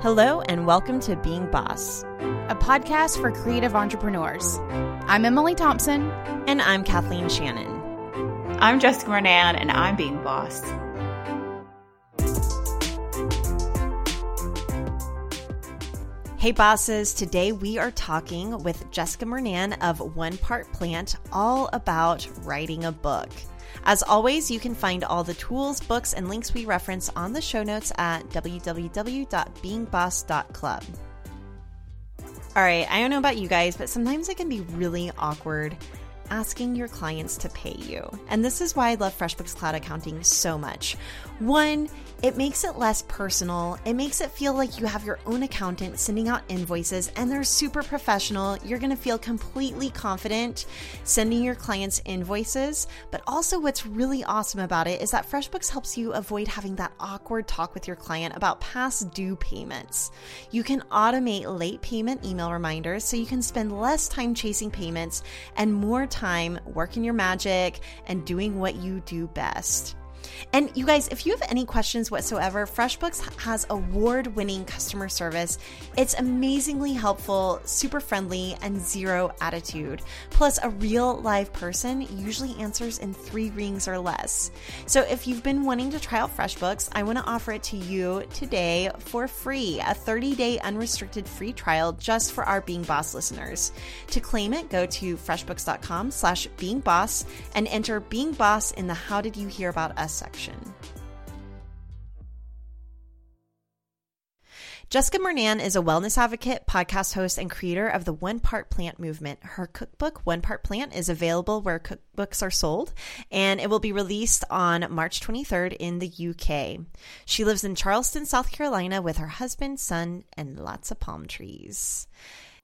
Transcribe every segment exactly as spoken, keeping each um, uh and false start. Hello and welcome to Being Boss, a podcast for creative entrepreneurs. I'm Emily Thompson. And I'm Kathleen Shannon. I'm Jessica Murnane and I'm Being Boss. Hey bosses, today we are talking with Jessica Murnane of One Part Plant all about writing a book. As always, you can find all the tools, books, and links we reference on the show notes at w w w dot being boss dot club. All right, I don't know about you guys, but sometimes it can be really awkward asking your clients to pay you. And this is why I love FreshBooks Cloud Accounting so much. One, it makes it less personal. It makes it feel like you have your own accountant sending out invoices and they're super professional. You're going to feel completely confident sending your clients invoices. But also what's really awesome about it is that FreshBooks helps you avoid having that awkward talk with your client about past due payments. You can automate late payment email reminders so you can spend less time chasing payments and more time working your magic and doing what you do best. And you guys, if you have any questions whatsoever, FreshBooks has award-winning customer service. It's amazingly helpful, super friendly, and zero attitude. Plus, a real live person usually answers in three rings or less. So if you've been wanting to try out FreshBooks, I want to offer it to you today for free, a thirty-day unrestricted free trial just for our Being Boss listeners. To claim it, go to freshbooks dot com slash being boss and enter Being Boss in the How Did You Hear About Us section. Jessica Murnane is a wellness advocate, podcast host, and creator of the One Part Plant movement. Her cookbook, One Part Plant, is available where cookbooks are sold, and it will be released on March twenty-third in the U K. She lives in Charleston, South Carolina with her husband, son, and lots of palm trees.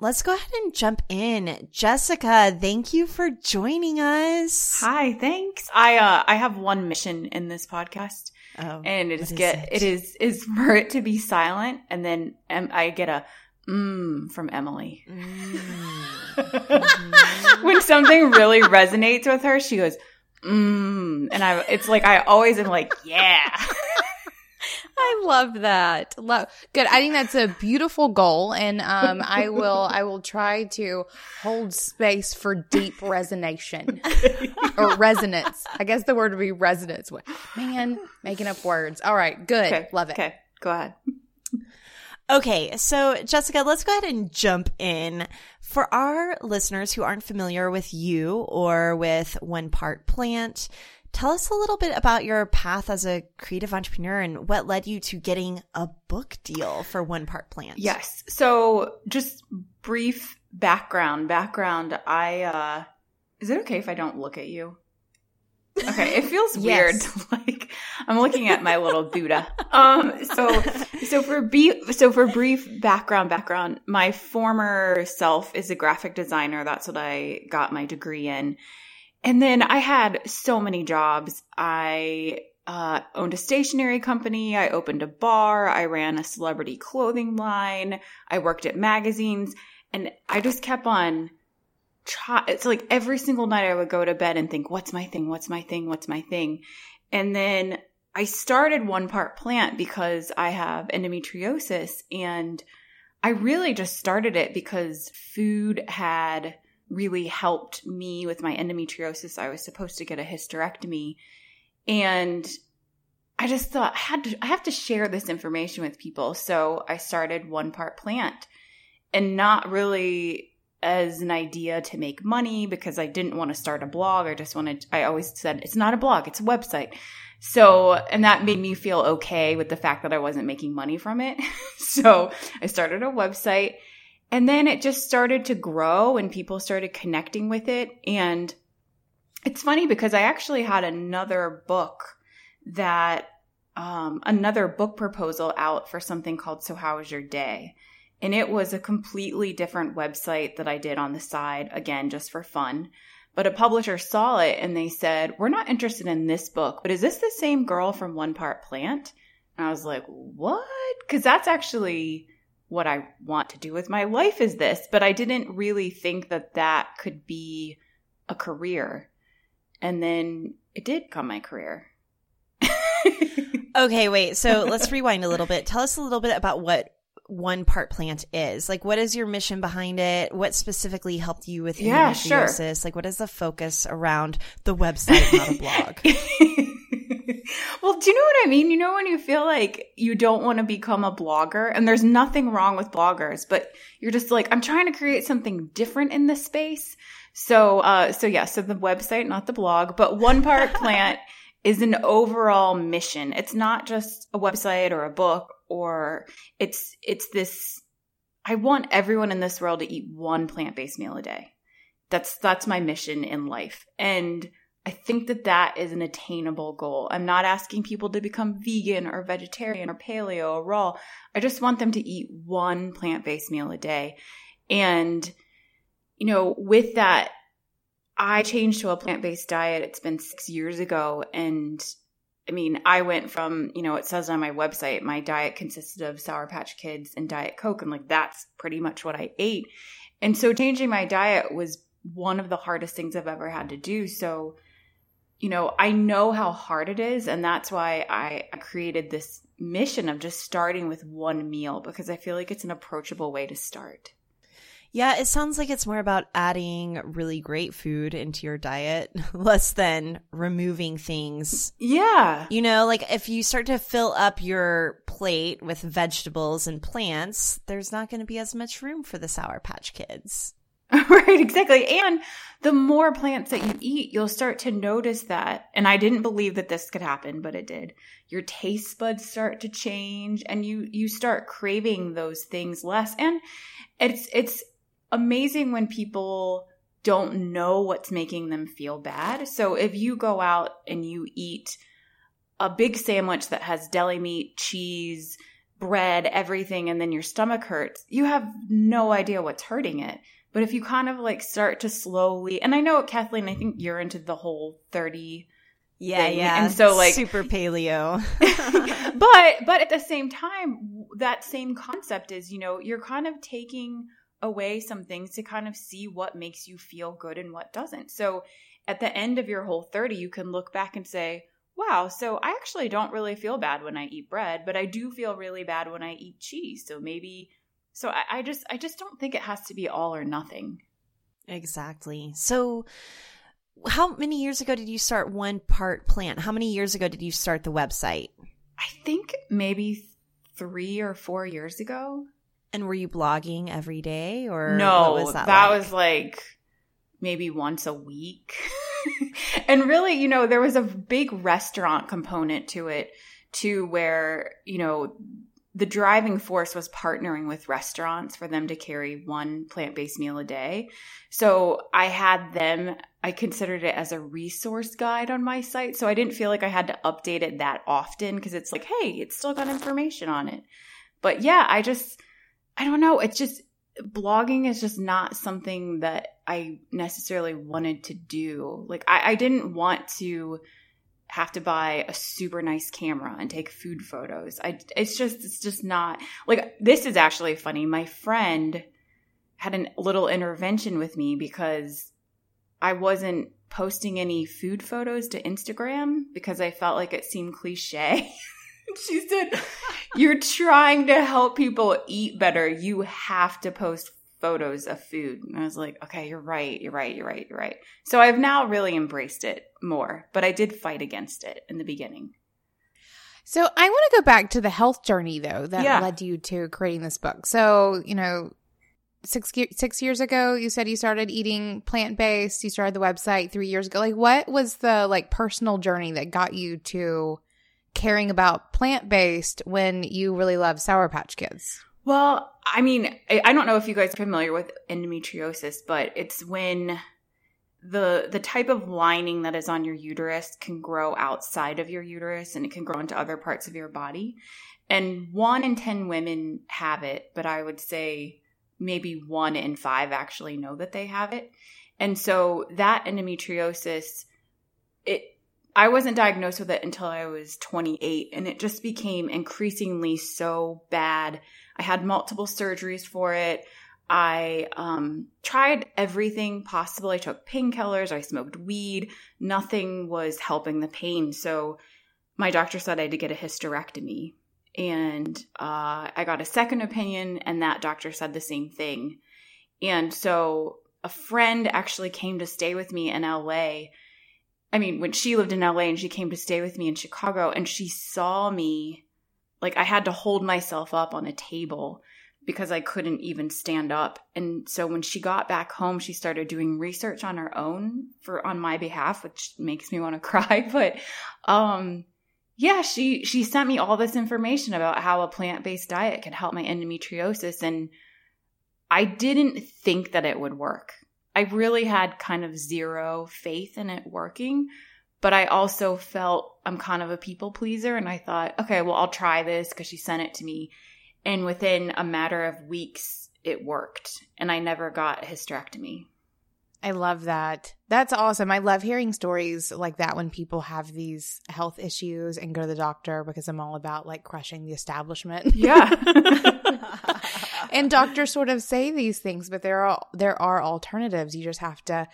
Let's go ahead and jump in. Jessica, thank you for joining us. Hi, thanks. I uh, I have one mission in this podcast, oh, and it is get it? it is is for it to be silent, and then um, I get a mm from Emily. Mm. Mm-hmm. When something really resonates with her, she goes mm, and I it's like I always am like yeah. I love that. Love. Good. I think that's a beautiful goal. And um, I will I will try to hold space for deep resonation or resonance. I guess the word would be resonance. Man, making up words. All right. Good. Okay. Love it. Okay. Go ahead. Okay. So, Jessica, let's go ahead and jump in. For our listeners who aren't familiar with you or with One Part Plant, tell us a little bit about your path as a creative entrepreneur and what led you to getting a book deal for One Part Plant. Yes. So just brief background. Background. I uh, – is it okay if I don't look at you? Okay. It feels weird. Like I'm looking at my little Buddha. Um, so so for be, so for brief background, background, my former self is a graphic designer. That's what I got my degree in. And then I had so many jobs. I uh, owned a stationery company. I opened a bar. I ran a celebrity clothing line. I worked at magazines. And I just kept on – it's like every single night I would go to bed and think, what's my thing? What's my thing? What's my thing? And then I started One Part Plant because I have endometriosis. And I really just started it because food had – really helped me with my endometriosis. I was supposed to get a hysterectomy. And I just thought, I, had to, I have to share this information with people. So I started One Part Plant, and not really as an idea to make money because I didn't want to start a blog. I just wanted, I always said, it's not a blog, it's a website. So, and that made me feel okay with the fact that I wasn't making money from it. So I started a website. And then it just started to grow and people started connecting with it. And it's funny because I actually had another book that um, – another book proposal out for something called So How Is Your Day? And it was a completely different website that I did on the side, again, just for fun. But a publisher saw it and they said, we're not interested in this book, but is this the same girl from One Part Plant? And I was like, what? Because that's actually – what I want to do with my life is this, but I didn't really think that that could be a career. And then it did become my career. Okay, wait. So let's rewind a little bit. Tell us a little bit about what One Part Plant is. Like, what is your mission behind it? What specifically helped you with yeah, endometriosis? Sure. Like, what is the focus around the website, not a blog? Well, do you know what I mean? You know when you feel like you don't want to become a blogger, and there's nothing wrong with bloggers, but you're just like, I'm trying to create something different in this space. So, uh, so yeah, so the website, not the blog, but One Part Plant is an overall mission. It's not just a website or a book, or it's, it's this, I want everyone in this world to eat one plant-based meal a day. That's, that's my mission in life. And I think that that is an attainable goal. I'm not asking people to become vegan or vegetarian or paleo or raw. I just want them to eat one plant-based meal a day. And, you know, with that, I changed to a plant-based diet. It's been six years ago. And I mean, I went from, you know, it says on my website, my diet consisted of Sour Patch Kids and Diet Coke. And like, that's pretty much what I ate. And so changing my diet was one of the hardest things I've ever had to do. So, you know, I know how hard it is, and that's why I created this mission of just starting with one meal, because I feel like it's an approachable way to start. Yeah, it sounds like it's more about adding really great food into your diet, less than removing things. Yeah. You know, like if you start to fill up your plate with vegetables and plants, there's not going to be as much room for the Sour Patch Kids. Right, exactly. And the more plants that you eat, you'll start to notice that. And I didn't believe that this could happen, but it did. Your taste buds start to change, and you you start craving those things less. And it's it's amazing when people don't know what's making them feel bad. So if you go out and you eat a big sandwich that has deli meat, cheese, bread, everything, and then your stomach hurts, you have no idea what's hurting it. But if you kind of like start to slowly, and I know, Kathleen, I think you're into the whole thirty. Yeah, thing. Yeah. And so like super paleo. but but at the same time, that same concept is, you know, you're kind of taking away some things to kind of see what makes you feel good and what doesn't. So at the end of your whole thirty, you can look back and say, wow, so I actually don't really feel bad when I eat bread, but I do feel really bad when I eat cheese. So maybe So I, I just I just don't think it has to be all or nothing. Exactly. So how many years ago did you start One Part Plant? How many years ago did you start the website? I think maybe three or four years ago. And were you blogging every day, or no, what was that that like? was like maybe once a week. And really, you know, there was a big restaurant component to it too, where, you know, the driving force was partnering with restaurants for them to carry one plant-based meal a day. So I had them, I considered it as a resource guide on my site. So I didn't feel like I had to update it that often, because it's like, hey, it's still got information on it. But yeah, I just, I don't know. It's just, blogging is just not something that I necessarily wanted to do. Like I, I didn't want to have to buy a super nice camera and take food photos. I, it's just, it's just not like, this is actually funny. My friend had a little intervention with me because I wasn't posting any food photos to Instagram because I felt like it seemed cliche. She said, you're trying to help people eat better. You have to post photos of food. And I was like, okay, you're right. You're right. You're right. You're right. So I've now really embraced it more, but I did fight against it in the beginning. So I want to go back to the health journey though, that yeah. led you to creating this book. So, you know, six, six years ago, you said you started eating plant-based, you started the website three years ago. Like what was the like personal journey that got you to caring about plant-based when you really love Sour Patch Kids? Well, I mean, I don't know if you guys are familiar with endometriosis, but it's when the the type of lining that is on your uterus can grow outside of your uterus, and it can grow into other parts of your body. And one in ten women have it, but I would say maybe one in five actually know that they have it. And so that endometriosis, it I wasn't diagnosed with it until I was twenty-eight, and it just became increasingly so bad. I had multiple surgeries for it. I um, tried everything possible. I took painkillers. I smoked weed. Nothing was helping the pain. So my doctor said I had to get a hysterectomy. And uh, I got a second opinion, and that doctor said the same thing. And so a friend actually came to stay with me in L A. I mean, when she lived in L A, and she came to stay with me in Chicago, and she saw me, like I had to hold myself up on a table because I couldn't even stand up. And so when she got back home, she started doing research on her own for on my behalf, which makes me want to cry. But um, yeah, she, she sent me all this information about how a plant-based diet could help my endometriosis. And I didn't think that it would work. I really had kind of zero faith in it working, but I also felt I'm kind of a people pleaser. And I thought, okay, well, I'll try this because she sent it to me. And within a matter of weeks, it worked. And I never got a hysterectomy. I love that. That's awesome. I love hearing stories like that when people have these health issues and go to the doctor, because I'm all about like crushing the establishment. Yeah. And doctors sort of say these things, but there are there are alternatives. You just have to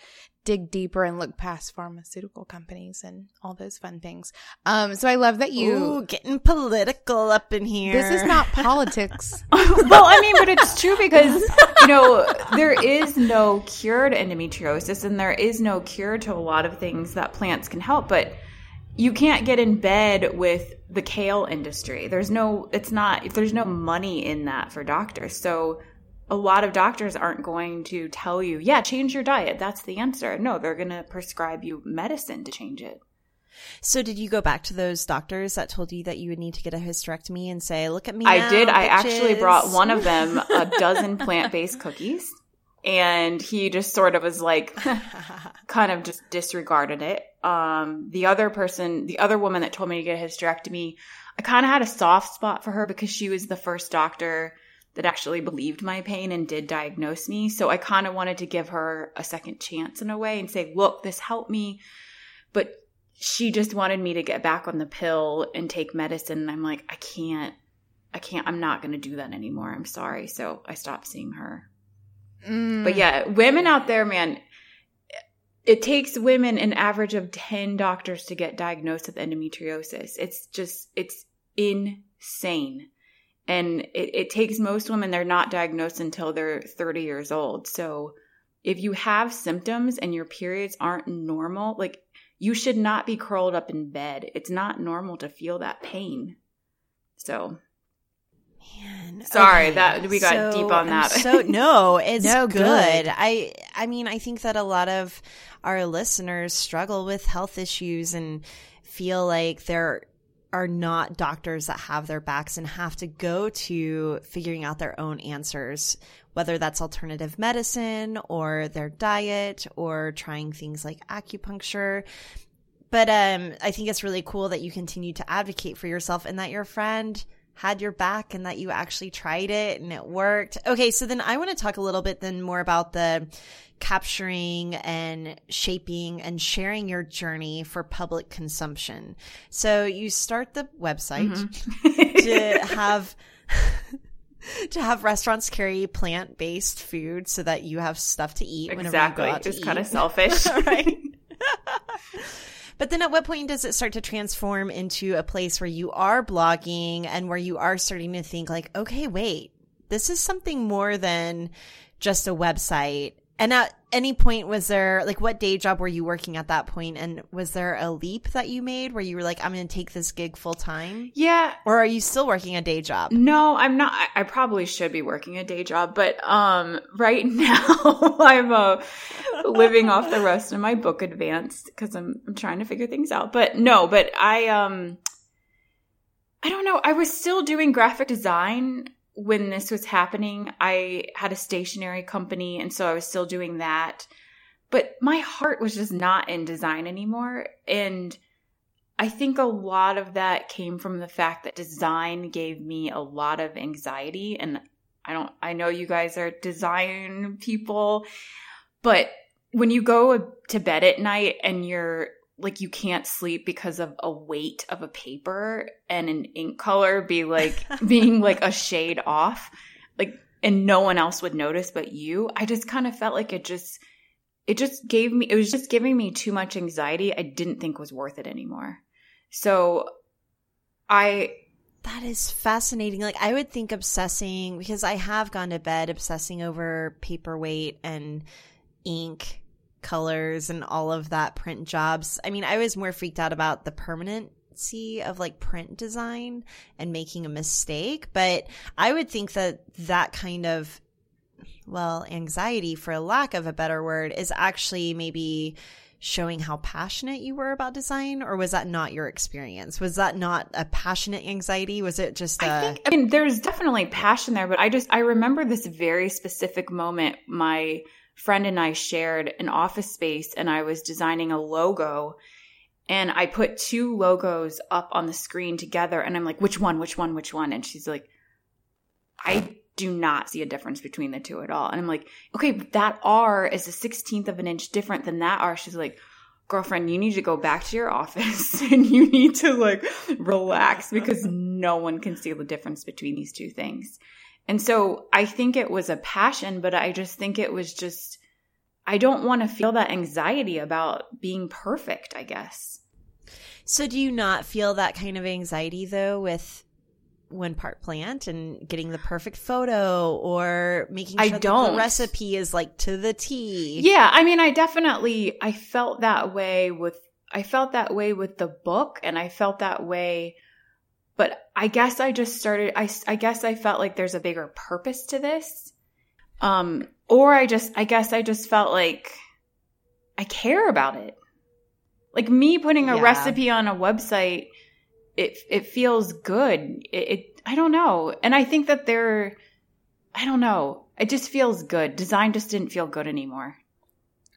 dig deeper and look past pharmaceutical companies and all those fun things. Um, so I love that you Ooh, getting political up in here. This is not politics. Well, I mean, but it's true because, you know, there is no cure to endometriosis, and there is no cure to a lot of things that plants can help. But you can't get in bed with the kale industry. There's no, it's not, there's no money in that for doctors. So a lot of doctors aren't going to tell you, yeah, change your diet. That's the answer. No, they're going to prescribe you medicine to change it. So did you go back to those doctors that told you that you would need to get a hysterectomy and say, look at me I now, did. Bitches. I actually brought one of them a dozen plant-based cookies, and he just sort of was like, kind of just disregarded it. Um, the other person, the other woman that told me to get a hysterectomy, I kind of had a soft spot for her because she was the first doctor that actually believed my pain and did diagnose me. So I kind of wanted to give her a second chance in a way and say, look, this helped me. But she just wanted me to get back on the pill and take medicine. And I'm like, I can't, I can't, I'm not going to do that anymore. I'm sorry. So I stopped seeing her. Mm. But yeah, women out there, man, it takes women an average of ten doctors to get diagnosed with endometriosis. It's just, it's insane. And it, it takes most women, they're not diagnosed until they're thirty years old. So if you have symptoms and your periods aren't normal, like you should not be curled up in bed. It's not normal to feel that pain. So... Man, sorry okay. that we got so, deep on that. So no, it's no good. good. I I mean, I think that a lot of our listeners struggle with health issues and feel like they're are not doctors that have their backs and have to go to figuring out their own answers, whether that's alternative medicine or their diet or trying things like acupuncture. But um, I think it's really cool that you continue to advocate for yourself and that your friend had your back and that you actually tried it and it worked. Okay, so then I want to talk a little bit then more about the capturing and shaping and sharing your journey for public consumption. So you start the website mm-hmm. to have to have restaurants carry plant-based food so that you have stuff to eat. Exactly, whenever you go out to eat. Just kind of selfish. Right. But then at what point does it start to transform into a place where you are blogging and where you are starting to think like, okay, wait, this is something more than just a website? And at any point was there, like, what day job were you working at that point? And was there a leap that you made where you were like, I'm going to take this gig full time? Yeah. Or are you still working a day job? No, I'm not. I probably should be working a day job. But um, right now I'm uh, living off the rest of my book advance because I'm, I'm trying to figure things out. But no, but I, um, I don't know. I was still doing graphic design when this was happening. I had a stationery company, and so I was still doing that. But my heart was just not in design anymore. And I think a lot of that came from the fact that design gave me a lot of anxiety. And I don't, I know you guys are design people, but when you go to bed at night and you're like, you can't sleep because of a weight of a paper and an ink color be like being like a shade off, like, and no one else would notice but you. I just kind of felt like it just, it just gave me, it was just giving me too much anxiety. I didn't think was worth it anymore. So I that is fascinating. Like, I would think obsessing, because I have gone to bed obsessing over paperweight and ink colors and all of that print jobs. I mean, I was more freaked out about the permanency of like print design and making a mistake. But I would think that that kind of, well, anxiety, for lack of a better word, is actually maybe showing how passionate you were about design. Or was that not your experience? Was that not a passionate anxiety? Was it just a... I think, I mean, there's definitely passion there, but I just, I remember this very specific moment. My friend and I shared an office space, and I was designing a logo, and I put two logos up on the screen together, and I'm like, which one, which one, which one? And she's like, I do not see a difference between the two at all. And I'm like, okay, but that R is a sixteenth of an inch different than that R. She's like, girlfriend, you need to go back to your office and you need to like relax, because no one can see the difference between these two things. And so I think it was a passion, but I just think it was just, I don't want to feel that anxiety about being perfect, I guess. So do you not feel that kind of anxiety though with One Part Plant and getting the perfect photo, or making sure that the recipe is like to the T? Yeah. I mean, I definitely, I felt that way with, I felt that way with the book, and I felt that way, but I guess I just started, I, I guess I felt like there's a bigger purpose to this. Um, or I just, I guess I just felt like I care about it. Like me putting a yeah. recipe on a website, It it feels good. It, it I don't know. And I think that they're, I don't know. It just feels good. Design just didn't feel good anymore.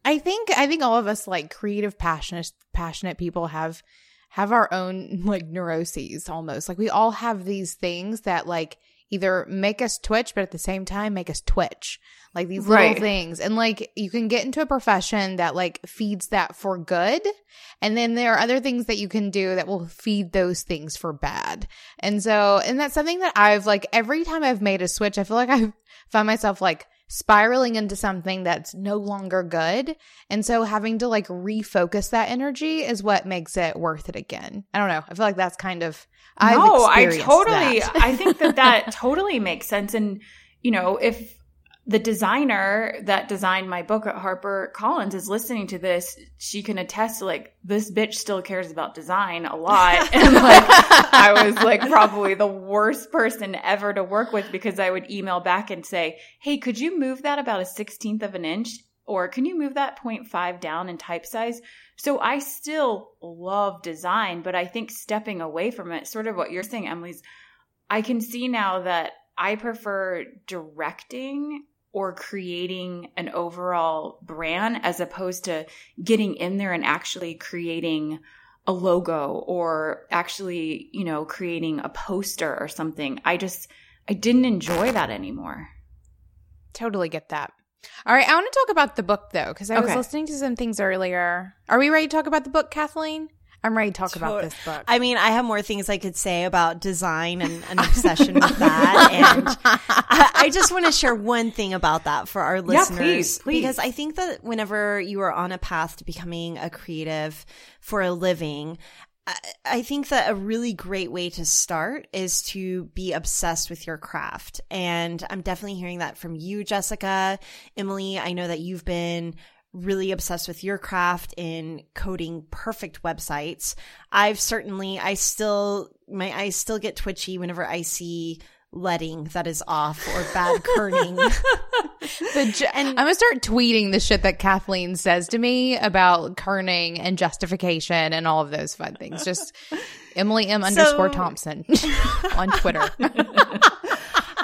I think I think all of us like creative passionate passionate people have have our own like neuroses almost. Like we all have these things that like either make us twitch, but at the same time make us twitch. Like these right. little things. And like you can get into a profession that like feeds that for good. And then there are other things that you can do that will feed those things for bad. And so, and that's something that I've like, every time I've made a switch, I feel like I find myself like spiraling into something that's no longer good. And so having to like refocus that energy is what makes it worth it again. I don't know. I feel like that's kind of, I've no, experienced I totally, that. I think that that totally makes sense. And, you know, if the designer that designed my book at HarperCollins is listening to this, she can attest to like, this bitch still cares about design a lot. And like, I was like probably the worst person ever to work with, because I would email back and say, hey, could you move that about a sixteenth of an inch? Or can you move that point five down in type size? So I still love design, but I think stepping away from it, sort of what you're saying, Emily, is I can see now that I prefer directing or creating an overall brand as opposed to getting in there and actually creating a logo or actually, you know, creating a poster or something. I just, I didn't enjoy that anymore. Totally get that. All right. I want to talk about the book though, because I okay. was listening to some things earlier. Are we ready to talk about the book, Kathleen? I'm ready to talk about this book. I mean, I have more things I could say about design and an obsession with that. And I, I just want to share one thing about that for our listeners. Yeah, please, please. Because I think that whenever you are on a path to becoming a creative for a living, I, I think that a really great way to start is to be obsessed with your craft. And I'm definitely hearing that from you, Jessica. Emily, I know that you've been really obsessed with your craft in coding perfect websites. I've certainly, I still, my eyes still get twitchy whenever I see letting that is off or bad kerning. the ju- and I'm going to start tweeting the shit that Kathleen says to me about kerning and justification and all of those fun things. Just Emily M so- underscore Thompson on Twitter.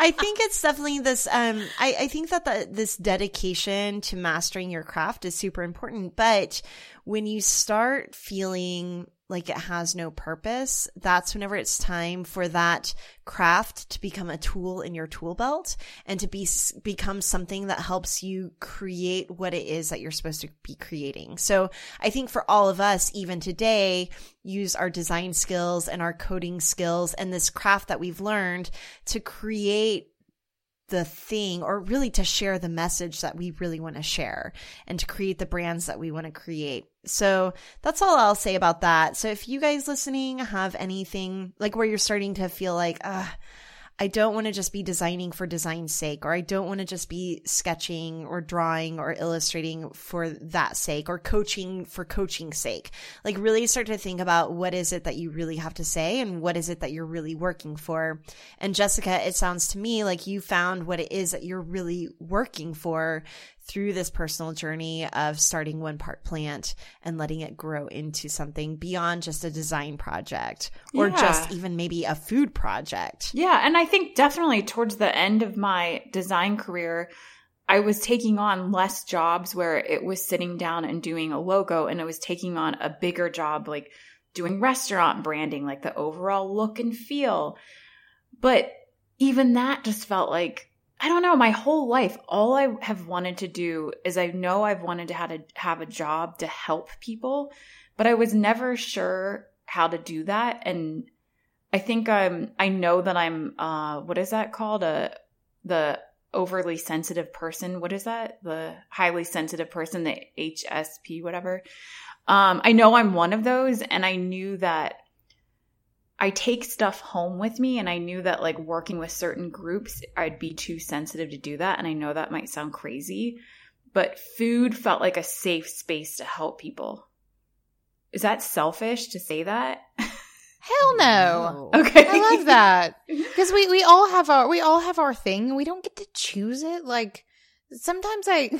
I think it's definitely this, um, I, I think that the, this dedication to mastering your craft is super important. But when you start feeling like it has no purpose, that's whenever it's time for that craft to become a tool in your tool belt and to be become something that helps you create what it is that you're supposed to be creating. So I think for all of us, even today, use our design skills and our coding skills and this craft that we've learned to create the thing, or really to share the message that we really want to share and to create the brands that we want to create. So that's all I'll say about that. So if you guys listening have anything like where you're starting to feel like, ah, I don't want to just be designing for design's sake, or I don't want to just be sketching or drawing or illustrating for that sake, or coaching for coaching's sake. Like, really start to think about what is it that you really have to say and what is it that you're really working for. And Jessica, it sounds to me like you found what it is that you're really working for through this personal journey of starting One Part Plant and letting it grow into something beyond just a design project, or yeah. just even maybe a food project. Yeah. And I think definitely towards the end of my design career, I was taking on less jobs where it was sitting down and doing a logo, and I was taking on a bigger job, like doing restaurant branding, like the overall look and feel. But even that just felt like, I don't know, my whole life, all I have wanted to do is I know I've wanted to have, to have a job to help people, but I was never sure how to do that. And I think I'm, I know that I'm, uh, what is that called? Uh, the overly sensitive person. What is that? The highly sensitive person, the H S P, whatever. Um, I know I'm one of those, and I knew that I take stuff home with me, and I knew that like working with certain groups, I'd be too sensitive to do that. And I know that might sound crazy, but food felt like a safe space to help people. Is that selfish to say that? Hell no. Okay. I love that. Because we, we all have our, we all have our thing, and we don't get to choose it. Like sometimes I...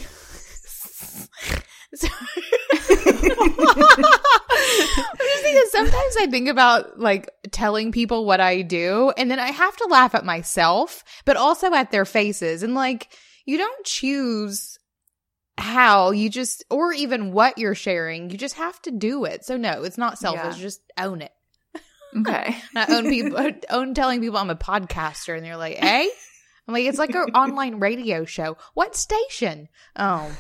So, sometimes I think about like telling people what I do, and then I have to laugh at myself, but also at their faces. And like, you don't choose how you just, or even what you're sharing. You just have to do it. So no, it's not selfish. Yeah. Just own it. Okay. I own people, I own telling people I'm a podcaster, and they're like, hey. I'm like, it's like an online radio show. What station? Oh.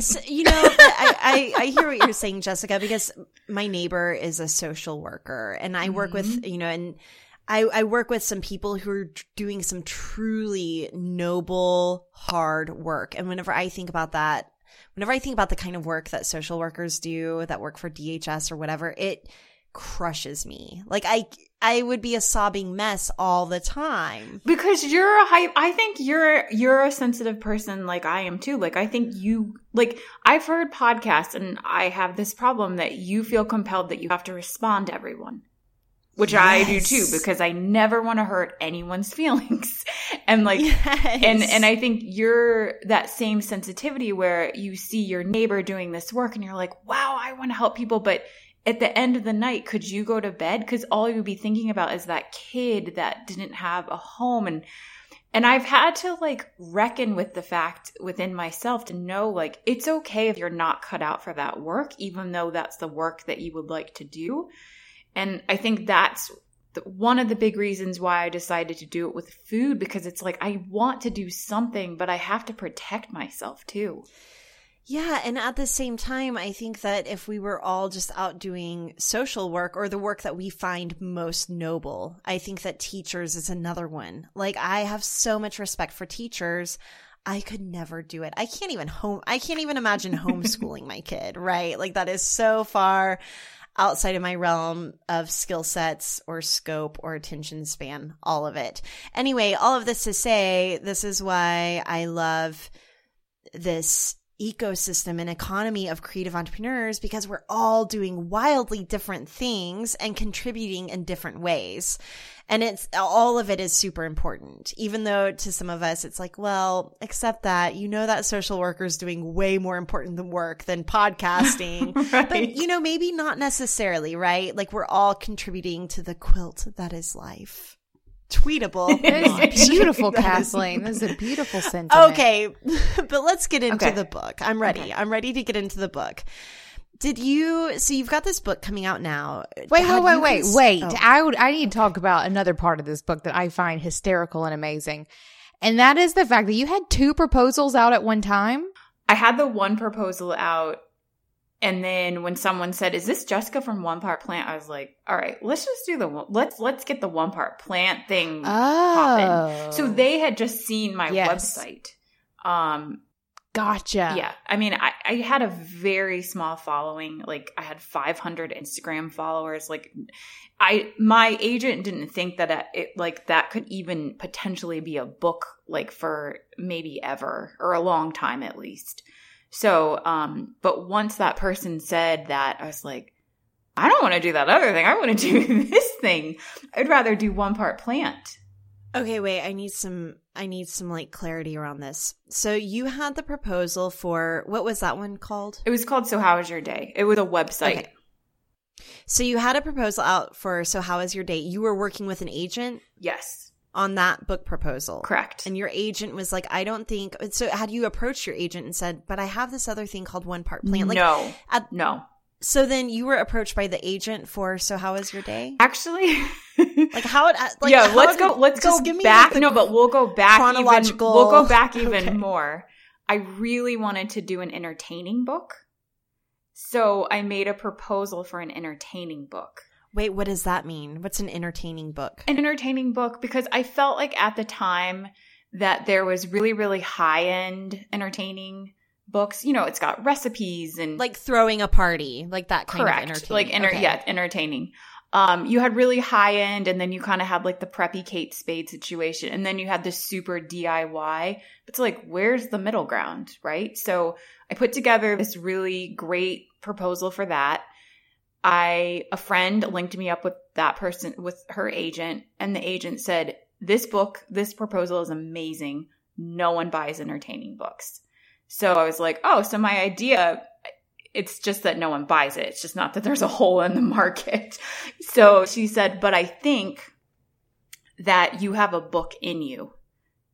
So, you know, I, I, I hear what you're saying, Jessica, because my neighbor is a social worker, and I work mm-hmm. with, you know, and I, I work with some people who are doing some truly noble, hard work. And whenever I think about that, whenever I think about the kind of work that social workers do, that work for D H S or whatever, it crushes me. Like, I... I would be a sobbing mess all the time. Because you're a hype. I think you're, you're a sensitive person like I am too. Like, I think you, like, I've heard podcasts, and I have this problem that you feel compelled that you have to respond to everyone, which yes. I do too, because I never want to hurt anyone's feelings. And like, yes. and, and I think you're that same sensitivity where you see your neighbor doing this work and you're like, wow, I want to help people. But at the end of the night, could you go to bed? Because all you would be thinking about is that kid that didn't have a home. And and I've had to like reckon with the fact within myself to know, like, it's okay if you're not cut out for that work, even though that's the work that you would like to do. And I think that's one of the big reasons why I decided to do it with food, because it's like, I want to do something, but I have to protect myself too. Yeah. And at the same time, I think that if we were all just out doing social work, or the work that we find most noble, I think that teachers is another one. Like, I have so much respect for teachers. I could never do it. I can't even home. I can't even imagine homeschooling my kid, right? Like, that is so far outside of my realm of skill sets or scope or attention span, all of it. Anyway, all of this to say, this is why I love this ecosystem and economy of creative entrepreneurs, because we're all doing wildly different things and contributing in different ways. And it's all of it is super important, even though to some of us it's like, well, except that, you know, that social worker is doing way more important than work than podcasting. Right. But, you know, maybe not necessarily, right? Like, we're all contributing to the quilt that is life. Tweetable. It's beautiful, Kathleen. This is a beautiful sentence. Okay, but let's get into okay. the book. I'm ready. Okay. I'm ready to get into the book. Did you? So you've got this book coming out now. Wait, How wait, wait, wait, cons- wait. Oh. I would. I need to talk about another part of this book that I find hysterical and amazing, and that is the fact that you had two proposals out at one time. I had the one proposal out. And then when someone said, is this Jessica from One Part Plant? I was like, all right, let's just do the one, let's let's get the One Part Plant thing oh. popping. So they had just seen my yes. website. Um, gotcha. Yeah. I mean, I, I had a very small following. Like I had five hundred Instagram followers. Like I, my agent didn't think that it like that could even potentially be a book like for maybe ever or a long time at least. So, um, but once that person said that, I was like, I don't want to do that other thing. I want to do this thing. I'd rather do One Part Plant. Okay, wait, I need some, I need some like clarity around this. So you had the proposal for, what was that one called? It was called So How Is Your Day? It was a website. Okay. So you had a proposal out for So How Is Your Day? You were working with an agent? Yes. On that book proposal. Correct. And your agent was like, I don't think – so had you approached your agent and said, but I have this other thing called One Part Plant? Like, no. At, no. So then you were approached by the agent for So How Is Your Day? Actually – like how it like – yeah, how let's it, go Let's go back. Like no, but we'll go back chronological. Even – we'll go back even okay. more. I really wanted to do an entertaining book. So I made a proposal for an entertaining book. Wait, what does that mean? What's an entertaining book? An entertaining book because I felt like at the time that there was really, really high-end entertaining books. You know, it's got recipes and – like throwing a party, like that kind correct. Of entertaining. Like enter- okay. Yeah, entertaining. Um, you had really high-end and then you kind of had like the preppy Kate Spade situation and then you had this super D I Y. It's like where's the middle ground, right? So I put together this really great proposal for that. I, a friend linked me up with that person, with her agent, and the agent said, this book, this proposal is amazing. No one buys entertaining books. So I was like, oh, so my idea, it's just that no one buys it. It's just not that there's a hole in the market. So she said, but I think that you have a book in you,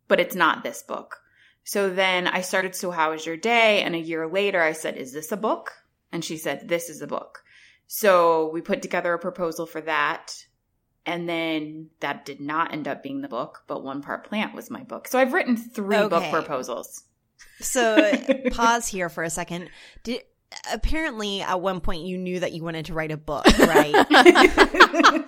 but it's not this book. So then I started So How Is Your Day? And a year later, I said, is this a book? And she said, this is a book. So we put together a proposal for that, and then that did not end up being the book, but One Part Plant was my book. So I've written three okay. book proposals. So pause here for a second. Did, apparently, at one point, you knew that you wanted to write a book, right?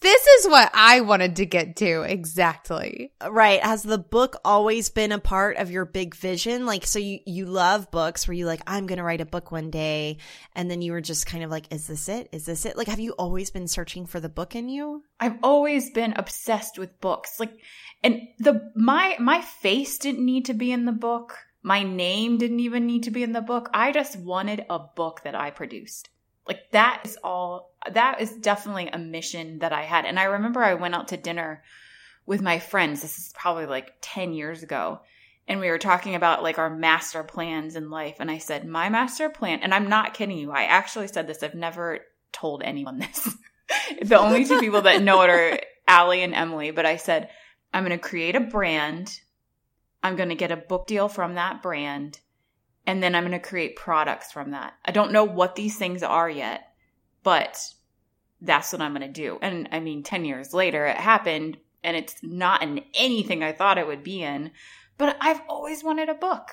This is what I wanted to get to, exactly. Right. Has the book always been a part of your big vision? Like, so you, you love books. Were you like, I'm going to write a book one day? And then you were just kind of like, is this it? Is this it? Like, have you always been searching for the book in you? I've always been obsessed with books. Like, and the my my face didn't need to be in the book. My name didn't even need to be in the book. I just wanted a book that I produced. Like that is all, that is definitely a mission that I had. And I remember I went out to dinner with my friends. This is probably like ten years ago. And we were talking about like our master plans in life. And I said, my master plan, and I'm not kidding you. I actually said this. I've never told anyone this. The only two people that know it are Allie and Emily. But I said, I'm going to create a brand. I'm going to get a book deal from that brand, and then I'm going to create products from that. I don't know what these things are yet, but that's what I'm going to do. And I mean, ten years later, it happened, and it's not in anything I thought it would be in, but I've always wanted a book.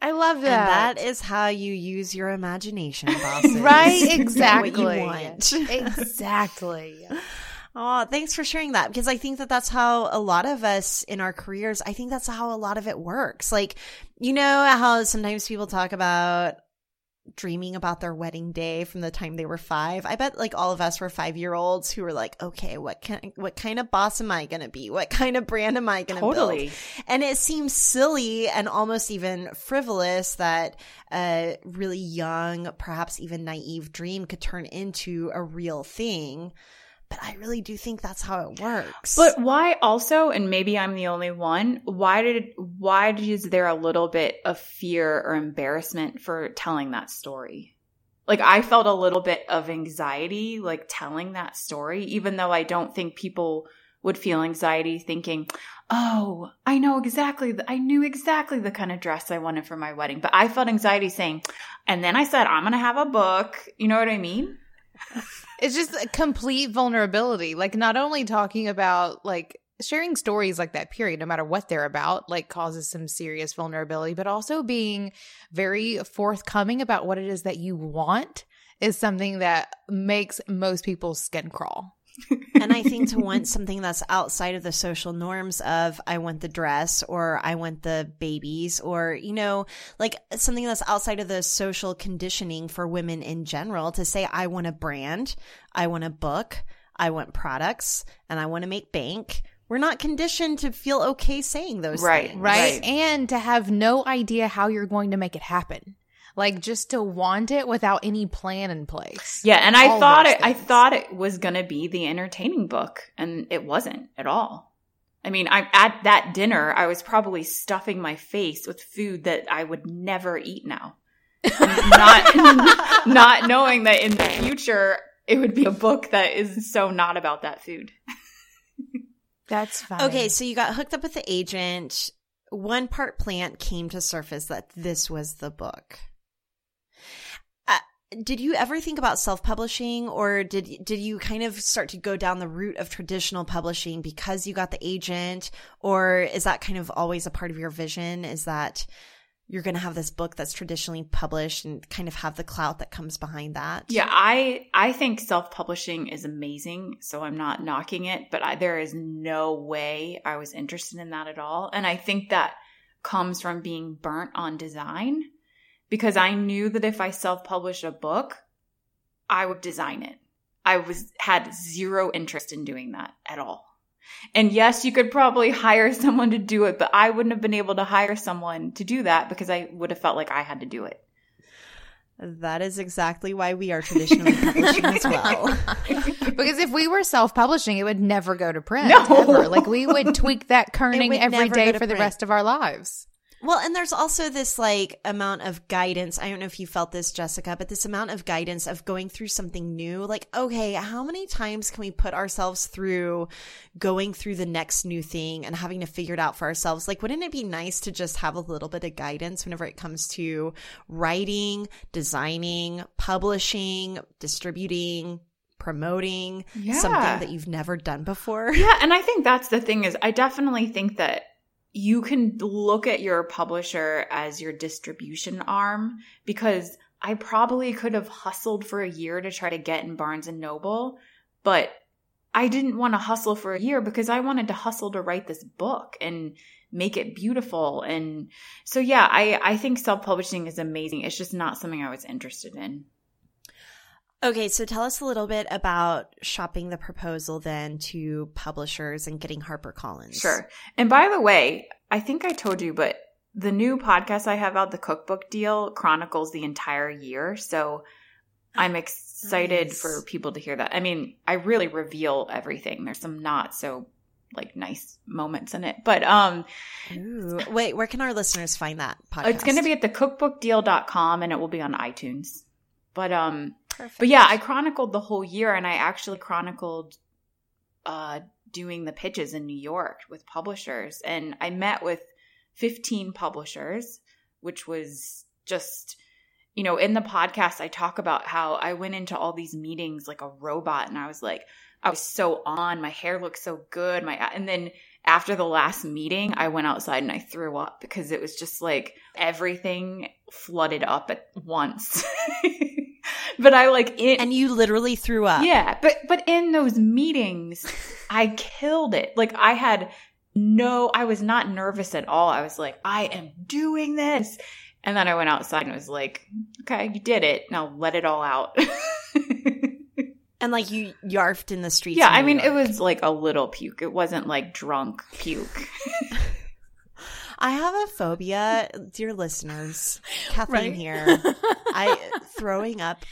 I love that. And that is how you use your imagination, bosses. Right? Exactly. What you want. Exactly. Oh, thanks for sharing that, because I think that that's how a lot of us in our careers, I think that's how a lot of it works. Like, you know how sometimes people talk about dreaming about their wedding day from the time they were five. I bet like all of us were five-year-olds who were like, okay, what can, what kind of boss am I going to be? What kind of brand am I going to totally. Build? And it seems silly and almost even frivolous that a really young, perhaps even naive dream could turn into a real thing. But I really do think that's how it works. But why also, and maybe I'm the only one, why did why is there a little bit of fear or embarrassment for telling that story? Like I felt a little bit of anxiety like telling that story, even though I don't think people would feel anxiety thinking, oh, I know exactly, the, I knew exactly the kind of dress I wanted for my wedding. But I felt anxiety saying, and then I said, I'm going to have a book. You know what I mean? It's just a complete vulnerability, like not only talking about like sharing stories like that, period, no matter what they're about, like causes some serious vulnerability, but also being very forthcoming about what it is that you want is something that makes most people's skin crawl. And I think to want something that's outside of the social norms of I want the dress or I want the babies or, you know, like something that's outside of the social conditioning for women in general to say, I want a brand, I want a book, I want products, and I want to make bank. We're not conditioned to feel okay saying those right, things. Right, right. And to have no idea how you're going to make it happen. Like just to want it without any plan in place. Yeah, and I all thought it, I thought it was going to be the entertaining book, and it wasn't at all. I mean, I at that dinner, I was probably stuffing my face with food that I would never eat now, not not knowing that in the future it would be a book that is so not about that food. That's fine. Okay, so you got hooked up with the agent. One Part Plant came to surface that this was the book. Did you ever think about self-publishing, or did did you kind of start to go down the route of traditional publishing because you got the agent, or is that kind of always a part of your vision, is that you're going to have this book that's traditionally published and kind of have the clout that comes behind that? Yeah, I I think self-publishing is amazing, so I'm not knocking it, but I, there is no way I was interested in that at all. And I think that comes from being burnt on design. Because I knew that if I self-published a book, I would design it. I was had zero interest in doing that at all. And yes, you could probably hire someone to do it, but I wouldn't have been able to hire someone to do that because I would have felt like I had to do it. That is exactly why we are traditionally publishing as well. Because if we were self-publishing, it would never go to print. No. Ever. Like we would tweak that kerning every day for print. The rest of our lives. Well, and there's also this like amount of guidance. I don't know if you felt this, Jessica, but this amount of guidance of going through something new. Like, okay, how many times can we put ourselves through going through the next new thing and having to figure it out for ourselves? Like, wouldn't it be nice to just have a little bit of guidance whenever it comes to writing, designing, publishing, distributing, promoting yeah. something that you've never done before? Yeah. And I think that's the thing is I definitely think that you can look at your publisher as your distribution arm, because I probably could have hustled for a year to try to get in Barnes and Noble, but I didn't want to hustle for a year because I wanted to hustle to write this book and make it beautiful. And so, yeah, I, I think self-publishing is amazing. It's just not something I was interested in. Okay, so tell us a little bit about shopping the proposal then to publishers and getting HarperCollins. Sure. And by the way, I think I told you, but the new podcast I have out, The Cookbook Deal, chronicles the entire year. So I'm excited nice. for people to hear that. I mean, I really reveal everything. There's some not so like nice moments in it. But um, Ooh. Wait, where can our listeners find that podcast? It's going to be at the cookbook deal dot com and it will be on iTunes. But um, Perfect. But yeah, I chronicled the whole year, and I actually chronicled uh, doing the pitches in New York with publishers. And I met with fifteen publishers, which was just, you know, in the podcast, I talk about how I went into all these meetings like a robot, and I was like, I was so on, my hair looked so good. My And then after the last meeting, I went outside and I threw up because it was just like everything flooded up at once. But I like it. And you literally threw up. Yeah. But, but in those meetings, I killed it. Like I had no, I was not nervous at all. I was like, I am doing this. And then I went outside and was like, okay, you did it. Now let it all out. And like you yarfed in the streets. Yeah. I mean, it was like a little puke. It wasn't like drunk puke. I have a phobia, dear listeners. Kathleen right? here. I throwing up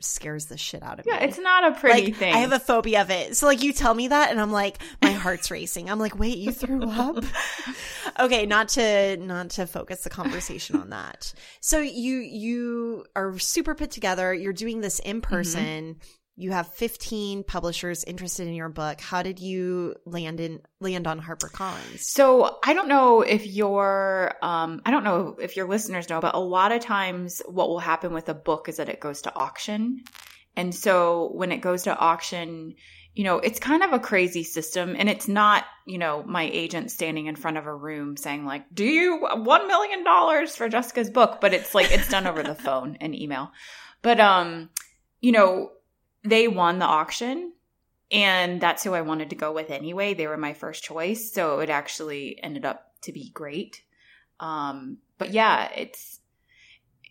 scares the shit out of yeah, me. Yeah, it's not a pretty like, thing. I have a phobia of it. So like you tell me that and I'm like my heart's racing. I'm like, "Wait, you threw up?" Okay, not to not to focus the conversation on that. So you you are super put together. You're doing this in person. Mm-hmm. You have fifteen publishers interested in your book. How did you land in land on HarperCollins? So I don't know if your um, I don't know if your listeners know, but a lot of times what will happen with a book is that it goes to auction, and so when it goes to auction, you know, it's kind of a crazy system, and it's not, you know, my agent standing in front of a room saying like, do you one million dollars for Jessica's book? But it's like, it's done over the phone and email. But, um, you know, they won the auction, and that's who I wanted to go with anyway. They were my first choice. So it actually ended up to be great. Um, but yeah, it's,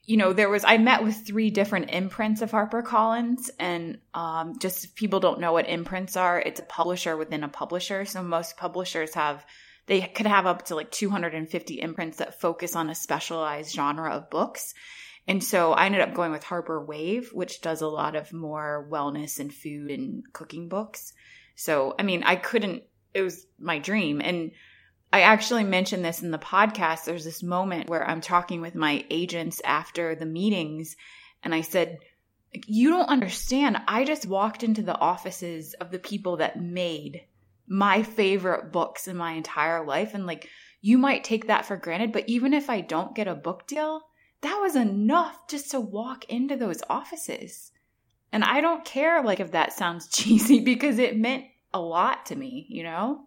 you know, there was, I met with three different imprints of HarperCollins, and um, just if people don't know what imprints are, it's a publisher within a publisher. So most publishers have, they could have up to like two hundred fifty imprints that focus on a specialized genre of books. And so I ended up going with Harper Wave, which does a lot of more wellness and food and cooking books. So, I mean, I couldn't, it was my dream. And I actually mentioned this in the podcast. There's this moment where I'm talking with my agents after the meetings, and I said, you don't understand. I just walked into the offices of the people that made my favorite books in my entire life. And like, you might take that for granted, but even if I don't get a book deal, that was enough just to walk into those offices. And I don't care like if that sounds cheesy, because it meant a lot to me, you know?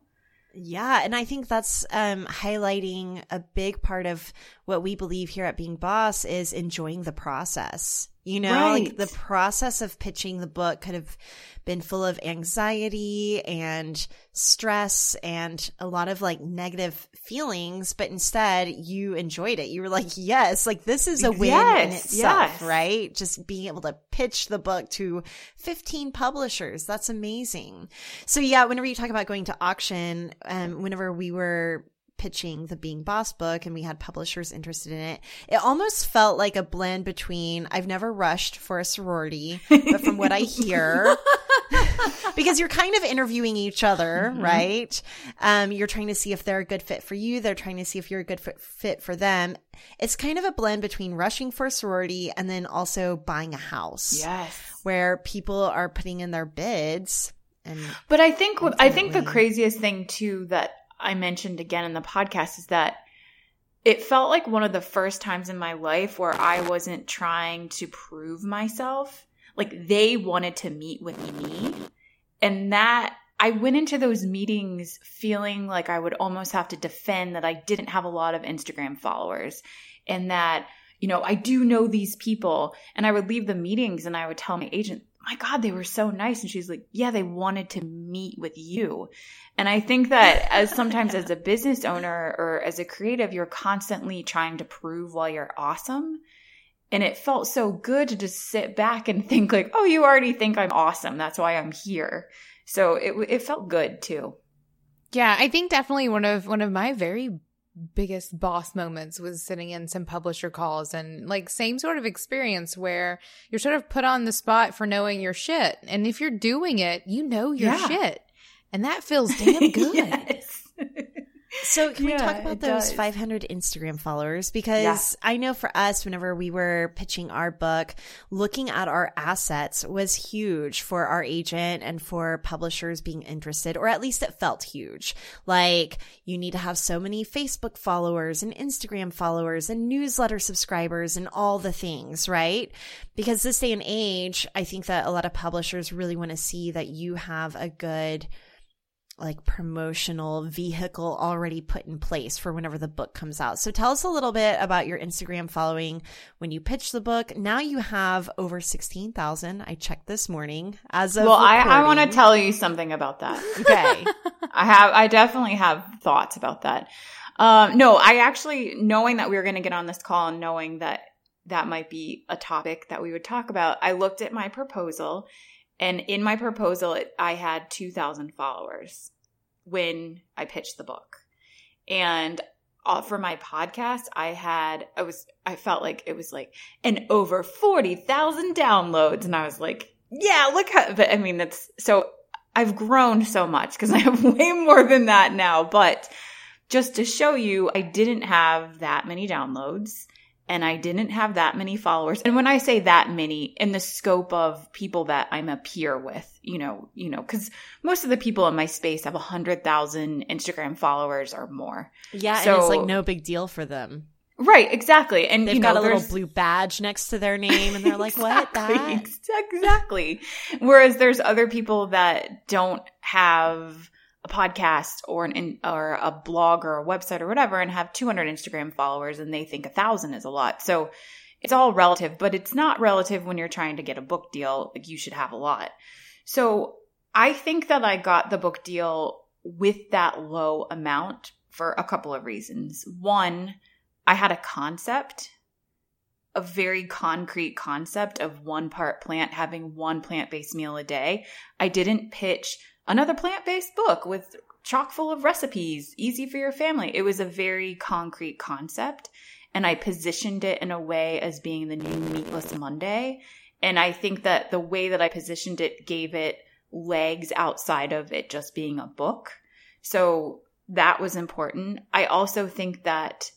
Yeah. And I think that's um, highlighting a big part of what we believe here at Being Boss is enjoying the process. You know, right. Like the process of pitching the book could have been full of anxiety and stress and a lot of like negative feelings, but instead you enjoyed it. You were like, yes, like this is a win yes, in itself, yes. Right? Just being able to pitch the book to fifteen publishers. That's amazing. So yeah, whenever you talk about going to auction, um, whenever we were pitching the Being Boss book and we had publishers interested in it, it almost felt like a blend between I've never rushed for a sorority, but from what I hear, because you're kind of interviewing each other, mm-hmm. right? Um, you're trying to see if they're a good fit for you. They're trying to see if you're a good fit, fit for them. It's kind of a blend between rushing for a sorority and then also buying a house. Yes. Where people are putting in their bids. And but I think, I think the craziest thing too that I mentioned again in the podcast is that it felt like one of the first times in my life where I wasn't trying to prove myself. Like they wanted to meet with me, and that I went into those meetings feeling like I would almost have to defend that I didn't have a lot of Instagram followers, and that, you know, I do know these people. And I would leave the meetings and I would tell my agent, my God, they were so nice. And she's like, yeah, they wanted to meet with you. And I think that as sometimes yeah. as a business owner or as a creative, you're constantly trying to prove while you're awesome. And it felt so good to just sit back and think like, oh, you already think I'm awesome. That's why I'm here. So it it felt good too. Yeah, I think definitely one of one of my very biggest boss moments was sitting in some publisher calls, and like same sort of experience where you're sort of put on the spot for knowing your shit. And if you're doing it, you know your yeah. shit. And that feels damn good. Yes. So can yeah, we talk about those does. five hundred Instagram followers? Because yeah. I know for us, whenever we were pitching our book, looking at our assets was huge for our agent and for publishers being interested, or at least it felt huge. Like you need to have so many Facebook followers and Instagram followers and newsletter subscribers and all the things, right? Because this day and age, I think that a lot of publishers really want to see that you have a good like promotional vehicle already put in place for whenever the book comes out. So tell us a little bit about your Instagram following when you pitched the book. Now you have over sixteen thousand. I checked this morning as of Well, recording. I, I want to tell you something about that. Okay. I have, I definitely have thoughts about that. Um, no, I actually, knowing that we were going to get on this call and knowing that that might be a topic that we would talk about, I looked at my proposal. And in my proposal, it, I had two thousand followers when I pitched the book. And for my podcast, I had, I was, I felt like it was like an over forty thousand downloads. And I was like, yeah, look how, but I mean, that's, so I've grown so much because I have way more than that now. But just to show you, I didn't have that many downloads. And I didn't have that many followers. And when I say that many, in the scope of people that I'm a peer with, you know, you know, because most of the people in my space have one hundred thousand Instagram followers or more. Yeah, so, and it's like no big deal for them. Right, exactly. And they've you know, got a little blue badge next to their name and they're like, exactly, what? That? Exactly. Whereas there's other people that don't have a podcast or an or a blog or a website or whatever and have two hundred Instagram followers and they think one thousand is a lot. So it's all relative, but it's not relative when you're trying to get a book deal. Like you should have a lot. So I think that I got the book deal with that low amount for a couple of reasons. One, I had a concept, a very concrete concept of One Part Plant, having one plant-based meal a day. I didn't pitch another plant-based book with chock full of recipes, easy for your family. It was a very concrete concept, and I positioned it in a way as being the new Meatless Monday. And I think that the way that I positioned it gave it legs outside of it just being a book. So that was important. I also think that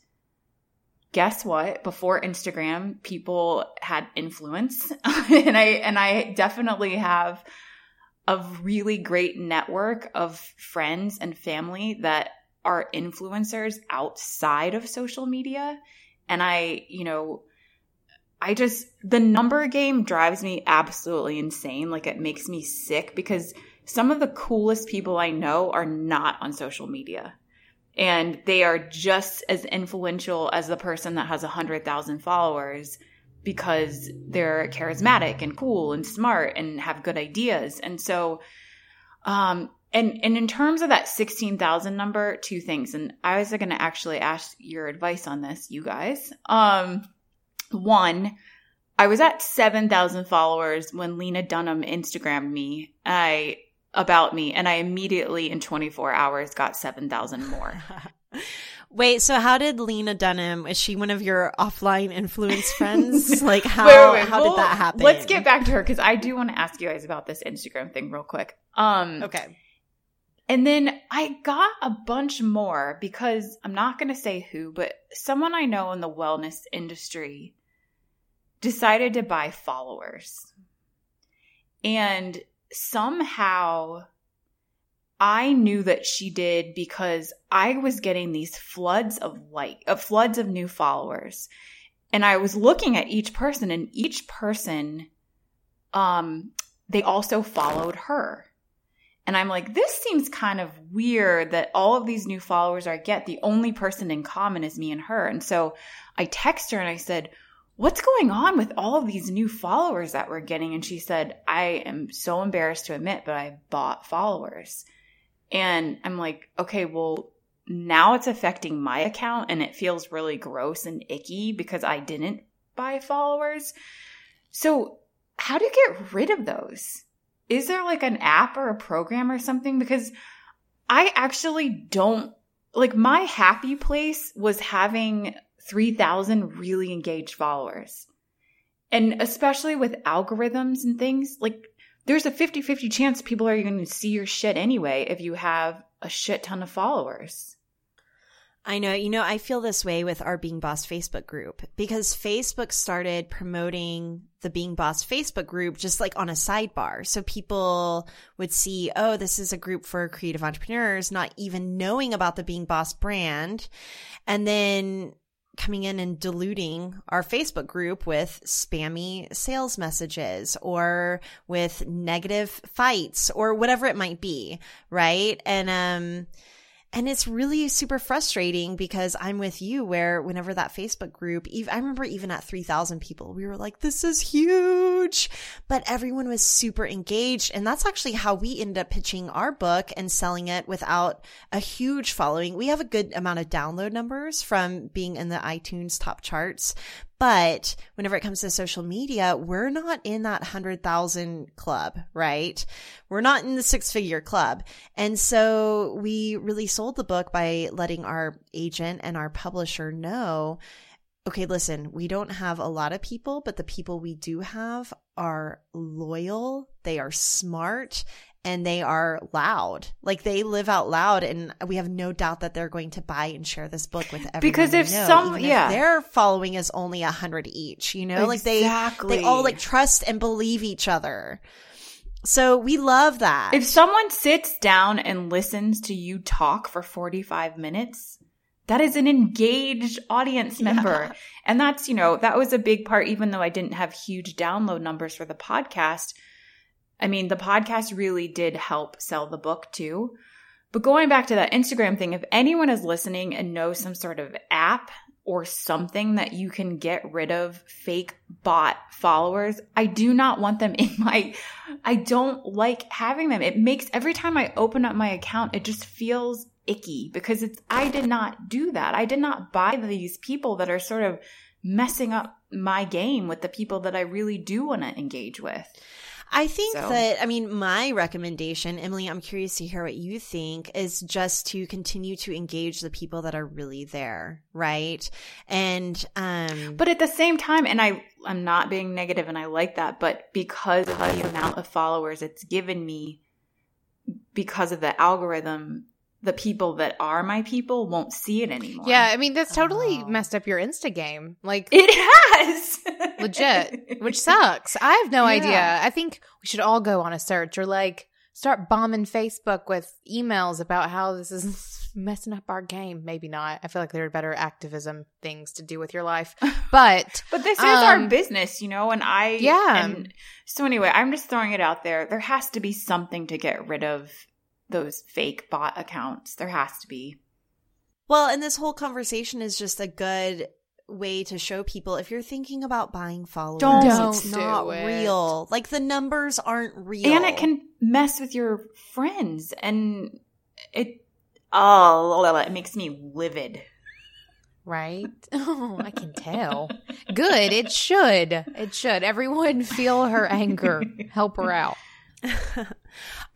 guess what? Before Instagram, people had influence. and I and I definitely have a really great network of friends and family that are influencers outside of social media. And I, you know, I just – the number game drives me absolutely insane. Like it makes me sick because some of the coolest people I know are not on social media. And they are just as influential as the person that has one hundred thousand followers because they're charismatic and cool and smart and have good ideas. And so um, – and and in terms of that sixteen thousand number, two things. And I was going to actually ask your advice on this, you guys. Um, one, I was at seven thousand followers when Lena Dunham Instagrammed me. I – about me. And I immediately in twenty-four hours got seven thousand more. Wait, so how did Lena Dunham, is she one of your offline influence friends? Like how, wait, wait, how well, did that happen? Let's get back to her because I do want to ask you guys about this Instagram thing real quick. Um, okay. And then I got a bunch more because I'm not going to say who, but someone I know in the wellness industry decided to buy followers. And somehow I knew that she did because I was getting these floods of like of floods of new followers. And I was looking at each person and each person, um, they also followed her. And I'm like, this seems kind of weird that all of these new followers I get, the only person in common is me and her. And so I text her and I said, what's going on with all of these new followers that we're getting? And she said, I am so embarrassed to admit, but I bought followers. And I'm like, okay, well, now it's affecting my account and it feels really gross and icky because I didn't buy followers. So how do you get rid of those? Is there like an app or a program or something? Because I actually don't – like my happy place was having – three thousand really engaged followers. And especially with algorithms and things, like there's a fifty-fifty chance people are going to see your shit anyway if you have a shit ton of followers. I know. You know, I feel this way with our Being Boss Facebook group because Facebook started promoting the Being Boss Facebook group just like on a sidebar. So people would see, oh, this is a group for creative entrepreneurs, not even knowing about the Being Boss brand. And then coming in and diluting our Facebook group with spammy sales messages or with negative fights or whatever it might be, right? And um, and it's really super frustrating because I'm with you where whenever that Facebook group, I remember even at three thousand people, we were like, this is huge, but everyone was super engaged. And that's actually how we ended up pitching our book and selling it without a huge following. We have a good amount of download numbers from being in the iTunes top charts. But whenever it comes to social media, we're not in that one hundred thousand club, right? We're not in the six-figure club. And so we really sold the book by letting our agent and our publisher know, okay, listen, we don't have a lot of people, but the people we do have are loyal, they are smart, and they are loud. Like they live out loud, and we have no doubt that they're going to buy and share this book with everyone. Because if know, some, yeah, if their following is only a hundred each, you know, exactly. Like they, they all like trust and believe each other. So we love that. If someone sits down and listens to you talk for forty-five minutes, that is an engaged audience member. Yeah. And that's, you know, that was a big part, even though I didn't have huge download numbers for the podcast. I mean, the podcast really did help sell the book too. But going back to that Instagram thing, if anyone is listening and knows some sort of app or something that you can get rid of fake bot followers, I do not want them in my – I don't like having them. It makes – every time I open up my account, it just feels icky because it's – I did not do that. I did not buy these people that are sort of messing up my game with the people that I really do want to engage with. I think so. that, I mean, my recommendation, Emily, I'm curious to hear what you think, is just to continue to engage the people that are really there, right? And, um, but at the same time, and I, I'm not being negative and I like that, but because of the amount of followers it's given me, because of the algorithm, the people that are my people won't see it anymore. Yeah, I mean, that's totally oh. messed up your Insta game. Like, it has! Legit, which sucks. I have no yeah. idea. I think we should all go on a search or, like, start bombing Facebook with emails about how this is messing up our game. Maybe not. I feel like there are better activism things to do with your life. But but this um, is our business, you know, and I – yeah. And so anyway, I'm just throwing it out there. There has to be something to get rid of those fake bot accounts. There has to be. Well, and this whole conversation is just a good way to show people, if you're thinking about buying followers, don't, it's don't not do it. real. Like, the numbers aren't real. And it can mess with your friends. And it, oh, it makes me livid. Right? Oh, I can tell. Good. It should. It should. Everyone feel her anger. Help her out.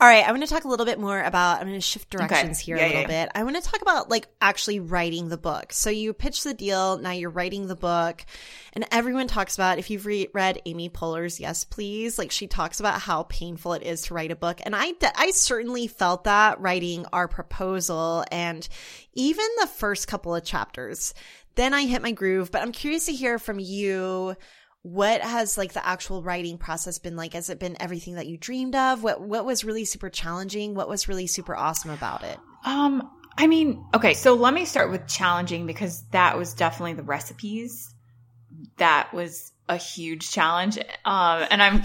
All right, I want to talk a little bit more about – I'm going to shift directions okay. here yeah, a little yeah, yeah. bit. I want to talk about, like, actually writing the book. So you pitch the deal, now you're writing the book, and everyone talks about – if you've re- read Amy Poehler's Yes, Please, like, she talks about how painful it is to write a book. And I, de- I certainly felt that writing our proposal and even the first couple of chapters. Then I hit my groove, but I'm curious to hear from you – what has, like, the actual writing process been like? Has it been everything that you dreamed of? What what was really super challenging? What was really super awesome about it? Um, I mean, okay, so let me start with challenging, because that was definitely the recipes. That was a huge challenge. Um, and I'm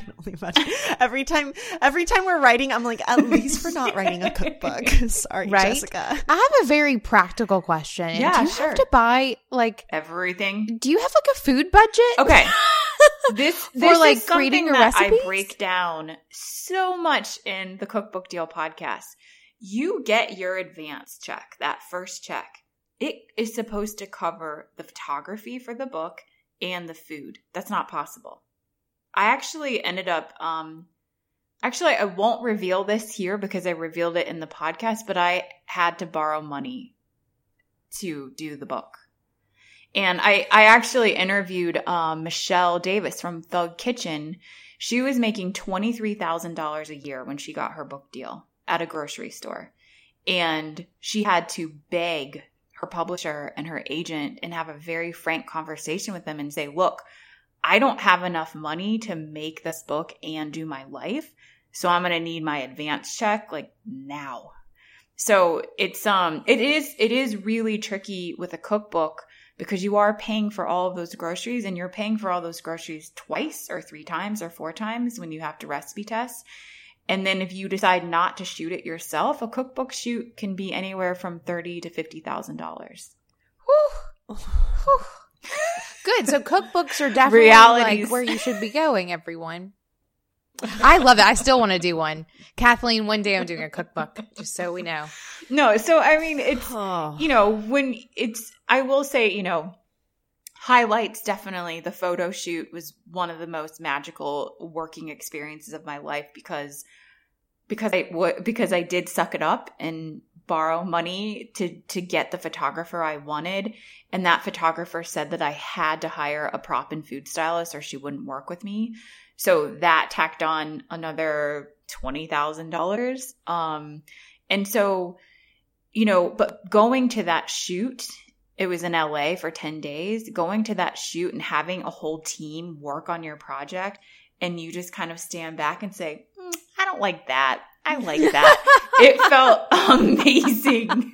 every time every time we're writing, I'm like, at least we're not writing a cookbook. Sorry, right? Jessica. I have a very practical question. Yeah, do you sure. have to buy, like, everything? Do you have, like, a food budget? Okay. This, this for, like, is something that recipes? I break down so much in the Cookbook Deal podcast. You get your advance check, that first check. It is supposed to cover the photography for the book and the food. That's not possible. I actually ended up um, – actually, I won't reveal this here because I revealed it in the podcast, but I had to borrow money to do the book. And I, I actually interviewed um, Michelle Davis from Thug Kitchen. She was making twenty-three thousand dollars a year when she got her book deal at a grocery store. And she had to beg her publisher and her agent and have a very frank conversation with them and say, look, I don't have enough money to make this book and do my life, so I'm going to need my advance check, like, now. So it's um it is it is really tricky with a cookbook, because you are paying for all of those groceries, and you're paying for all those groceries twice or three times or four times when you have to recipe test. And then if you decide not to shoot it yourself, a cookbook shoot can be anywhere from thirty thousand dollars to fifty thousand dollars. Whew. Whew. Good. So cookbooks are definitely like where you should be going, everyone. I love it. I still want to do one. Kathleen, one day I'm doing a cookbook, just so we know. No, so I mean, it's, oh. you know, when it's, I will say, you know, highlights, definitely the photo shoot was one of the most magical working experiences of my life, because, because I, w- because I did suck it up and borrow money to, to get the photographer I wanted. And that photographer said that I had to hire a prop and food stylist or she wouldn't work with me. So that tacked on another twenty thousand dollars. Um, and so, you know, but going to that shoot, it was in L A for ten days, going to that shoot and having a whole team work on your project, and you just kind of stand back and say, mm, I don't like that. I like that. It felt amazing.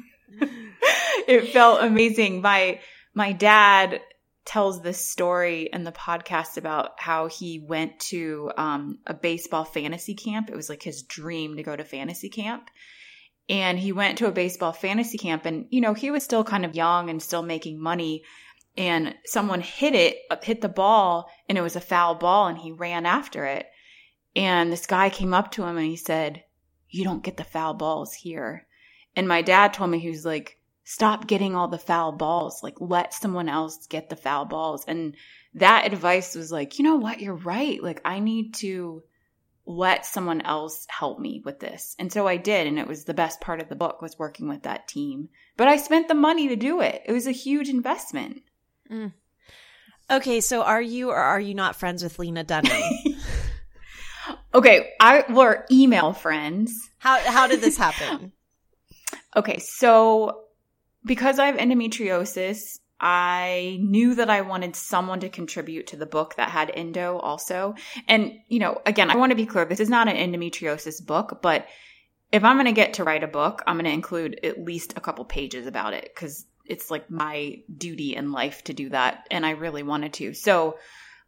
It felt amazing. My my dad tells this story in the podcast about how he went to um, a baseball fantasy camp. It was like his dream to go to fantasy camp. And he went to a baseball fantasy camp and, you know, he was still kind of young and still making money. And someone hit it, hit the ball, and it was a foul ball, and he ran after it. And this guy came up to him and he said, "You don't get the foul balls here." And my dad told me, he was like, "Stop getting all the foul balls. Like, let someone else get the foul balls." And that advice was like, you know what? You're right. Like, I need to let someone else help me with this. And so I did. And it was the best part of the book, was working with that team. But I spent the money to do it. It was a huge investment. Mm. Okay, so are you or are you not friends with Lena Dunham? Okay, I we're email friends. How how did this happen? Okay, so because I have endometriosis, I knew that I wanted someone to contribute to the book that had endo also. And, you know, again, I want to be clear, this is not an endometriosis book, but if I'm going to get to write a book, I'm going to include at least a couple pages about it, because it's like my duty in life to do that. And I really wanted to. So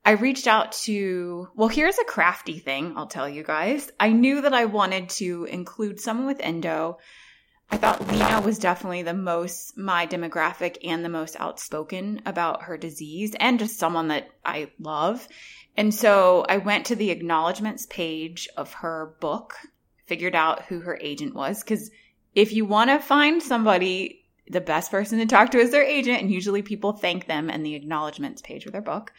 I reached out to, well, here's a crafty thing I'll tell you guys. I knew that I wanted to include someone with endo. I thought Lena was definitely the most, my demographic and the most outspoken about her disease, and just someone that I love. And so I went to the acknowledgements page of her book, figured out who her agent was. Because if you want to find somebody, the best person to talk to is their agent, and usually people thank them in the acknowledgements page of their book.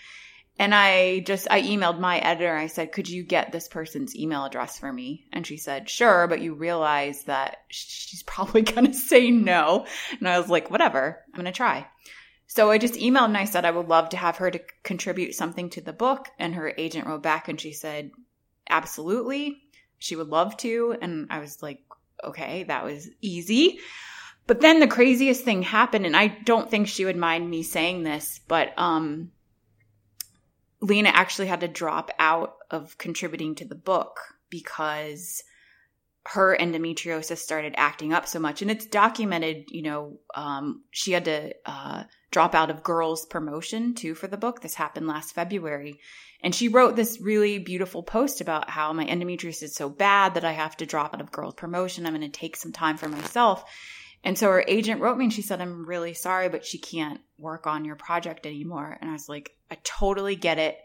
And I just, I emailed my editor. I said, "Could you get this person's email address for me?" And she said, "Sure, but you realize that she's probably going to say no." And I was like, whatever, I'm going to try. So I just emailed and I said, I would love to have her to contribute something to the book. And her agent wrote back and she said, absolutely, she would love to. And I was like, okay, that was easy. But then the craziest thing happened, and I don't think she would mind me saying this, but um, Lena actually had to drop out of contributing to the book because her endometriosis started acting up so much. And it's documented, you know, um, she had to uh, drop out of Girls Promotion too for the book. This happened last February. And she wrote this really beautiful post about how my endometriosis is so bad that I have to drop out of Girls Promotion. I'm going to take some time for myself. And so her agent wrote me and she said, "I'm really sorry, but she can't work on your project anymore." And I was like, I totally get it.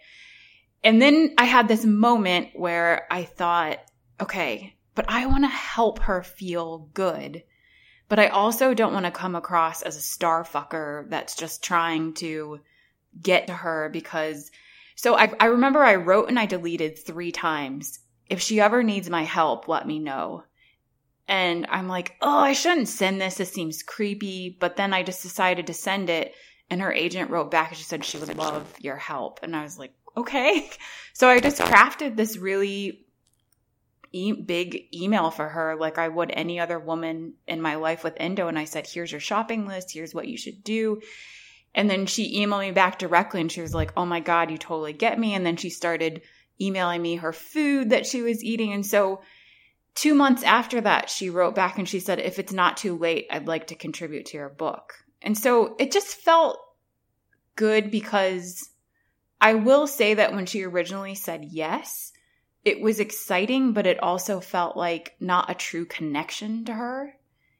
And then I had this moment where I thought, okay, but I want to help her feel good. But I also don't want to come across as a star fucker that's just trying to get to her because – so I, I remember I wrote and I deleted three times, "If she ever needs my help, let me know." And I'm like, oh, I shouldn't send this. This seems creepy. But then I just decided to send it. And her agent wrote back and she said, "She would love your help." And I was like, okay. So I just crafted this really e- big email for her, like I would any other woman in my life with endo. And I said, "Here's your shopping list. Here's what you should do." And then she emailed me back directly and she was like, "Oh my God, you totally get me." And then she started emailing me her food that she was eating. And so two months after that, she wrote back and she said, "If it's not too late, I'd like to contribute to your book." And so it just felt good, because I will say that when she originally said yes, it was exciting, but it also felt like not a true connection to her.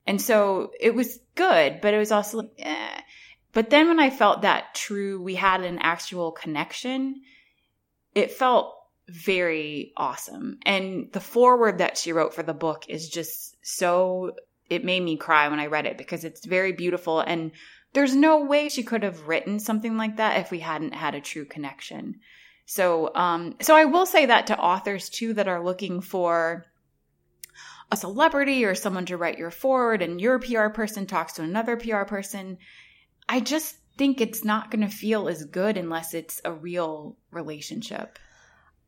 And so it was good, but it was also like, eh. But then when I felt that true, we had an actual connection, it felt very awesome. And the foreword that she wrote for the book is just so, it made me cry when I read it, because it's very beautiful. And there's no way she could have written something like that if we hadn't had a true connection. So, um, so I will say that to authors too, that are looking for a celebrity or someone to write your foreword, and your P R person talks to another P R person. I just think it's not going to feel as good unless it's a real relationship.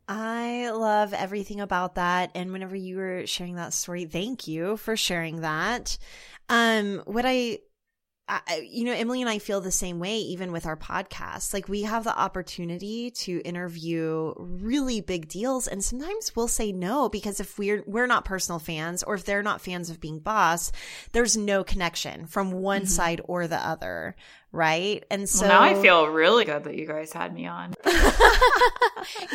I love everything about that. And whenever you were sharing that story, thank you for sharing that. Um, what I I, you know, Emily and I feel the same way, even with our podcast. Like, we have the opportunity to interview really big deals, and sometimes we'll say no because if we're we're not personal fans, or if they're not fans of Being Boss, there's no connection from one mm-hmm. side or the other, right? And so well, now I feel really good that you guys had me on.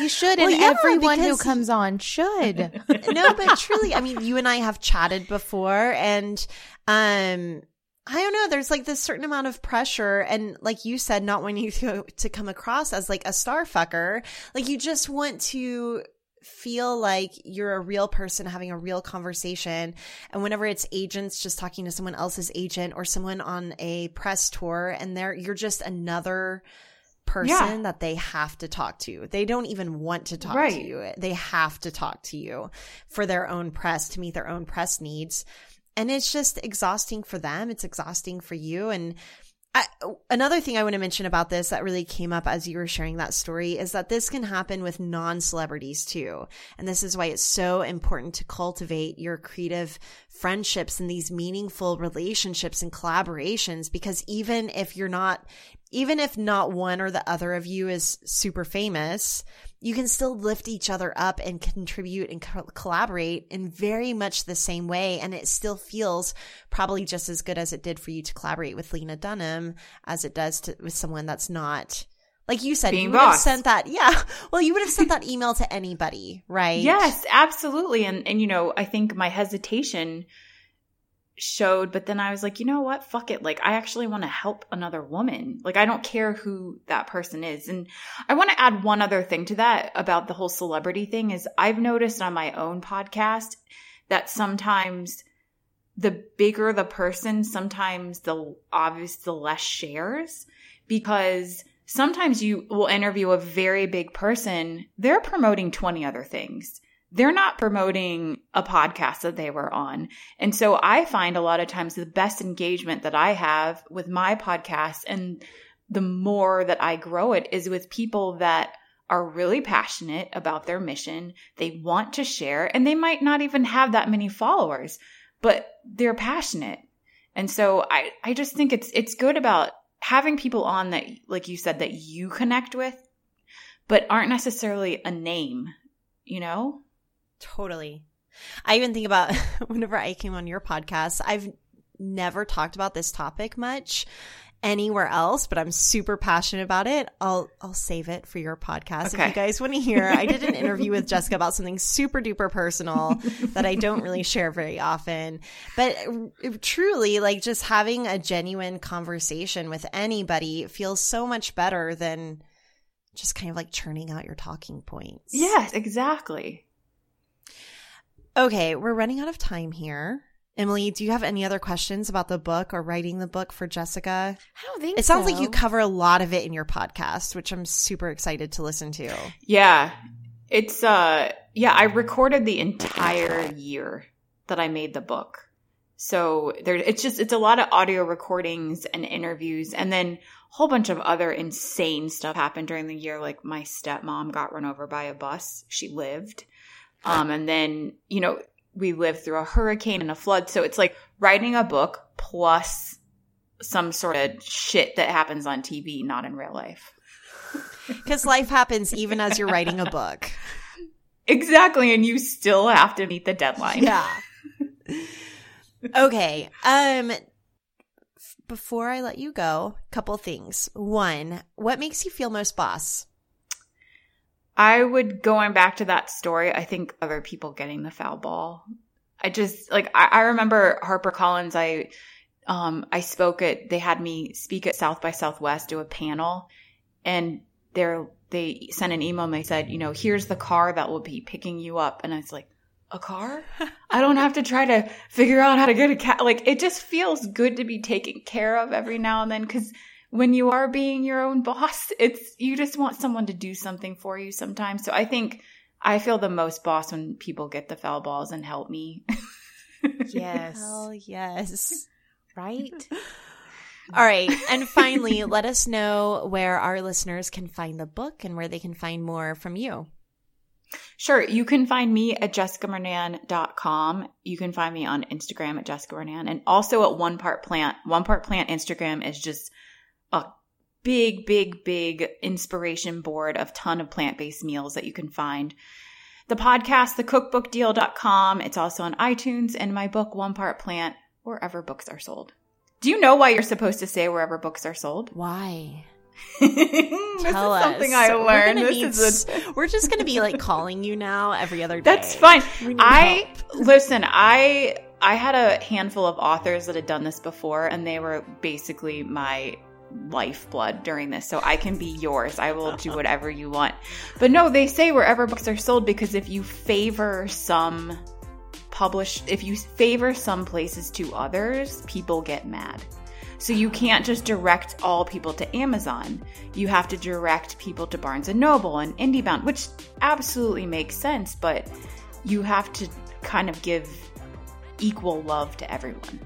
You should, well, and yeah, everyone who comes on should. No, but truly, I mean, you and I have chatted before, and um. I don't know. There's like this certain amount of pressure. And like you said, not wanting to, to come across as like a star fucker. Like, you just want to feel like you're a real person having a real conversation. And whenever it's agents just talking to someone else's agent, or someone on a press tour, and they're, you're just another person yeah. that they have to talk to. They don't even want to talk right. to you. They have to talk to you for their own press, to meet their own press needs. And it's just exhausting for them. It's exhausting for you. And I, another thing I want to mention about this that really came up as you were sharing that story is that this can happen with non-celebrities too. And this is why it's so important to cultivate your creative friendships and these meaningful relationships and collaborations, because even if you're not, even if not one or the other of you is super famous, you can still lift each other up and contribute and co- collaborate in very much the same way. And it still feels probably just as good as it did for you to collaborate with Lena Dunham as it does to, with someone that's not, like you said, Being you would boss. have sent that. Yeah. Well, you would have sent that email to anybody, right? Yes, absolutely. And, and, you know, I think my hesitation showed, but then I was like, you know what? Fuck it. Like, I actually want to help another woman. Like, I don't care who that person is. And I want to add one other thing to that about the whole celebrity thing is I've noticed on my own podcast that sometimes the bigger the person, sometimes the obvious, the less shares, because sometimes you will interview a very big person. They're promoting twenty other things. They're not promoting a podcast that they were on. And so I find a lot of times the best engagement that I have with my podcast, and the more that I grow it, is with people that are really passionate about their mission. They want to share, and they might not even have that many followers, but they're passionate. And so I, I just think it's, it's good about having people on that, like you said, that you connect with, but aren't necessarily a name, you know? Totally. I even think about whenever I came on your podcast, I've never talked about this topic much anywhere else, but I'm super passionate about it. I'll I'll save it for your podcast. Okay. If you guys want to hear, I did an interview with Jessica about something super duper personal that I don't really share very often. But it, truly, like, just having a genuine conversation with anybody feels so much better than just kind of like churning out your talking points. Yes, exactly. Okay, we're running out of time here. Emily, do you have any other questions about the book or writing the book for Jessica? I don't think so. It sounds so. like you cover a lot of it in your podcast, which I'm super excited to listen to. Yeah. It's uh yeah, I recorded the entire year that I made the book. So there it's just it's a lot of audio recordings and interviews, and then a whole bunch of other insane stuff happened during the year, like my stepmom got run over by a bus. She lived. Um, and then, you know, we lived through a hurricane and a flood. So it's like writing a book plus some sort of shit that happens on T V, not in real life. Because life happens even as you're writing a book. Exactly. And you still have to meet the deadline. Yeah. Okay. Um, before I let you go, a couple things. One, what makes you feel most boss? I would, going back to that story, I think other people getting the foul ball. I just, like, I, I remember HarperCollins, I, um, I spoke at, they had me speak at South by Southwest, do a panel, and they're, they sent an email and they said, you know, here's the car that will be picking you up. And I was like, a car? I don't have to try to figure out how to get a car. Like, it just feels good to be taken care of every now and then, because when you are being your own boss, it's, you just want someone to do something for you sometimes. So I think I feel the most boss when people get the foul balls and help me. Yes. Hell yes. Right? All right. And finally, let us know where our listeners can find the book and where they can find more from you. Sure. You can find me at jessica murnane dot com. You can find me on Instagram at jessicamurnane, and also at One Part Plant. One Part Plant Instagram is just a big, big, big inspiration board of ton of plant-based meals that you can find. The podcast, the cookbook deal dot com. It's also on iTunes, and my book, One Part Plant, wherever books are sold. Do you know why you're supposed to say wherever books are sold? Why? This is something I learned. We're, this is a... we're just going to be like calling you now every other day. That's fine. I listen, I I had a handful of authors that had done this before, and they were basically my lifeblood during this. So I can be yours. I will do whatever you want. But no, they say wherever books are sold, because if you favor some publish, if you favor some places to others, people get mad. So you can't just direct all people to Amazon. You have to direct people to Barnes and Noble and Indiebound, which absolutely makes sense, but you have to kind of give equal love to everyone.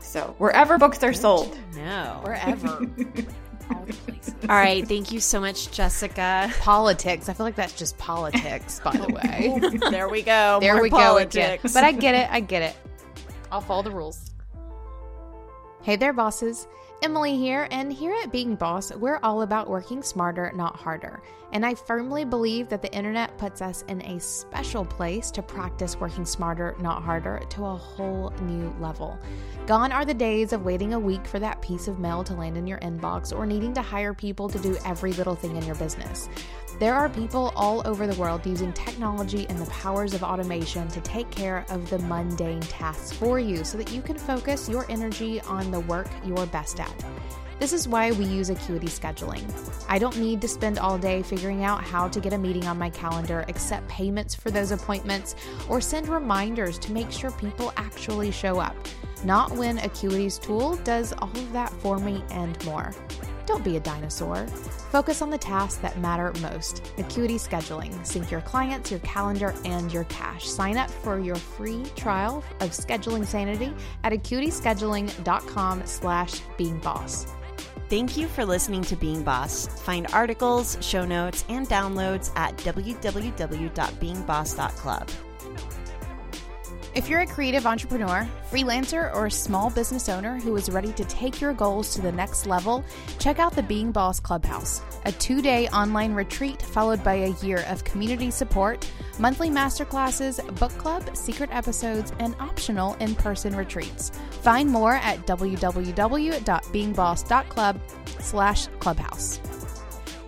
So wherever books are sold. No. Wherever. All the places. All right. Thank you so much, Jessica. Politics. I feel like that's just politics, by the way. Ooh, there we go. There More we politics. go. But I get it. I get it. I'll follow the rules. Hey there, bosses. Emily here, and here at Being Boss, we're all about working smarter, not harder. And I firmly believe that the internet puts us in a special place to practice working smarter, not harder, to a whole new level. Gone are the days of waiting a week for that piece of mail to land in your inbox, or needing to hire people to do every little thing in your business. There are people all over the world using technology and the powers of automation to take care of the mundane tasks for you, so that you can focus your energy on the work you're best at. This is why we use Acuity Scheduling. I don't need to spend all day figuring out how to get a meeting on my calendar, accept payments for those appointments, or send reminders to make sure people actually show up. Not when Acuity's tool does all of that for me and more. Don't be a dinosaur. Focus on the tasks that matter most. Acuity Scheduling. Sync your clients, your calendar, and your cash. Sign up for your free trial of Scheduling Sanity at acuity scheduling dot com slash being boss. Thank you for listening to Being Boss. Find articles, show notes, and downloads at w w w dot being boss dot club. If you're a creative entrepreneur, freelancer, or small business owner who is ready to take your goals to the next level, check out the Being Boss Clubhouse, a two-day online retreat followed by a year of community support, monthly masterclasses, book club, secret episodes, and optional in-person retreats. Find more at w w w dot being boss dot club slash clubhouse.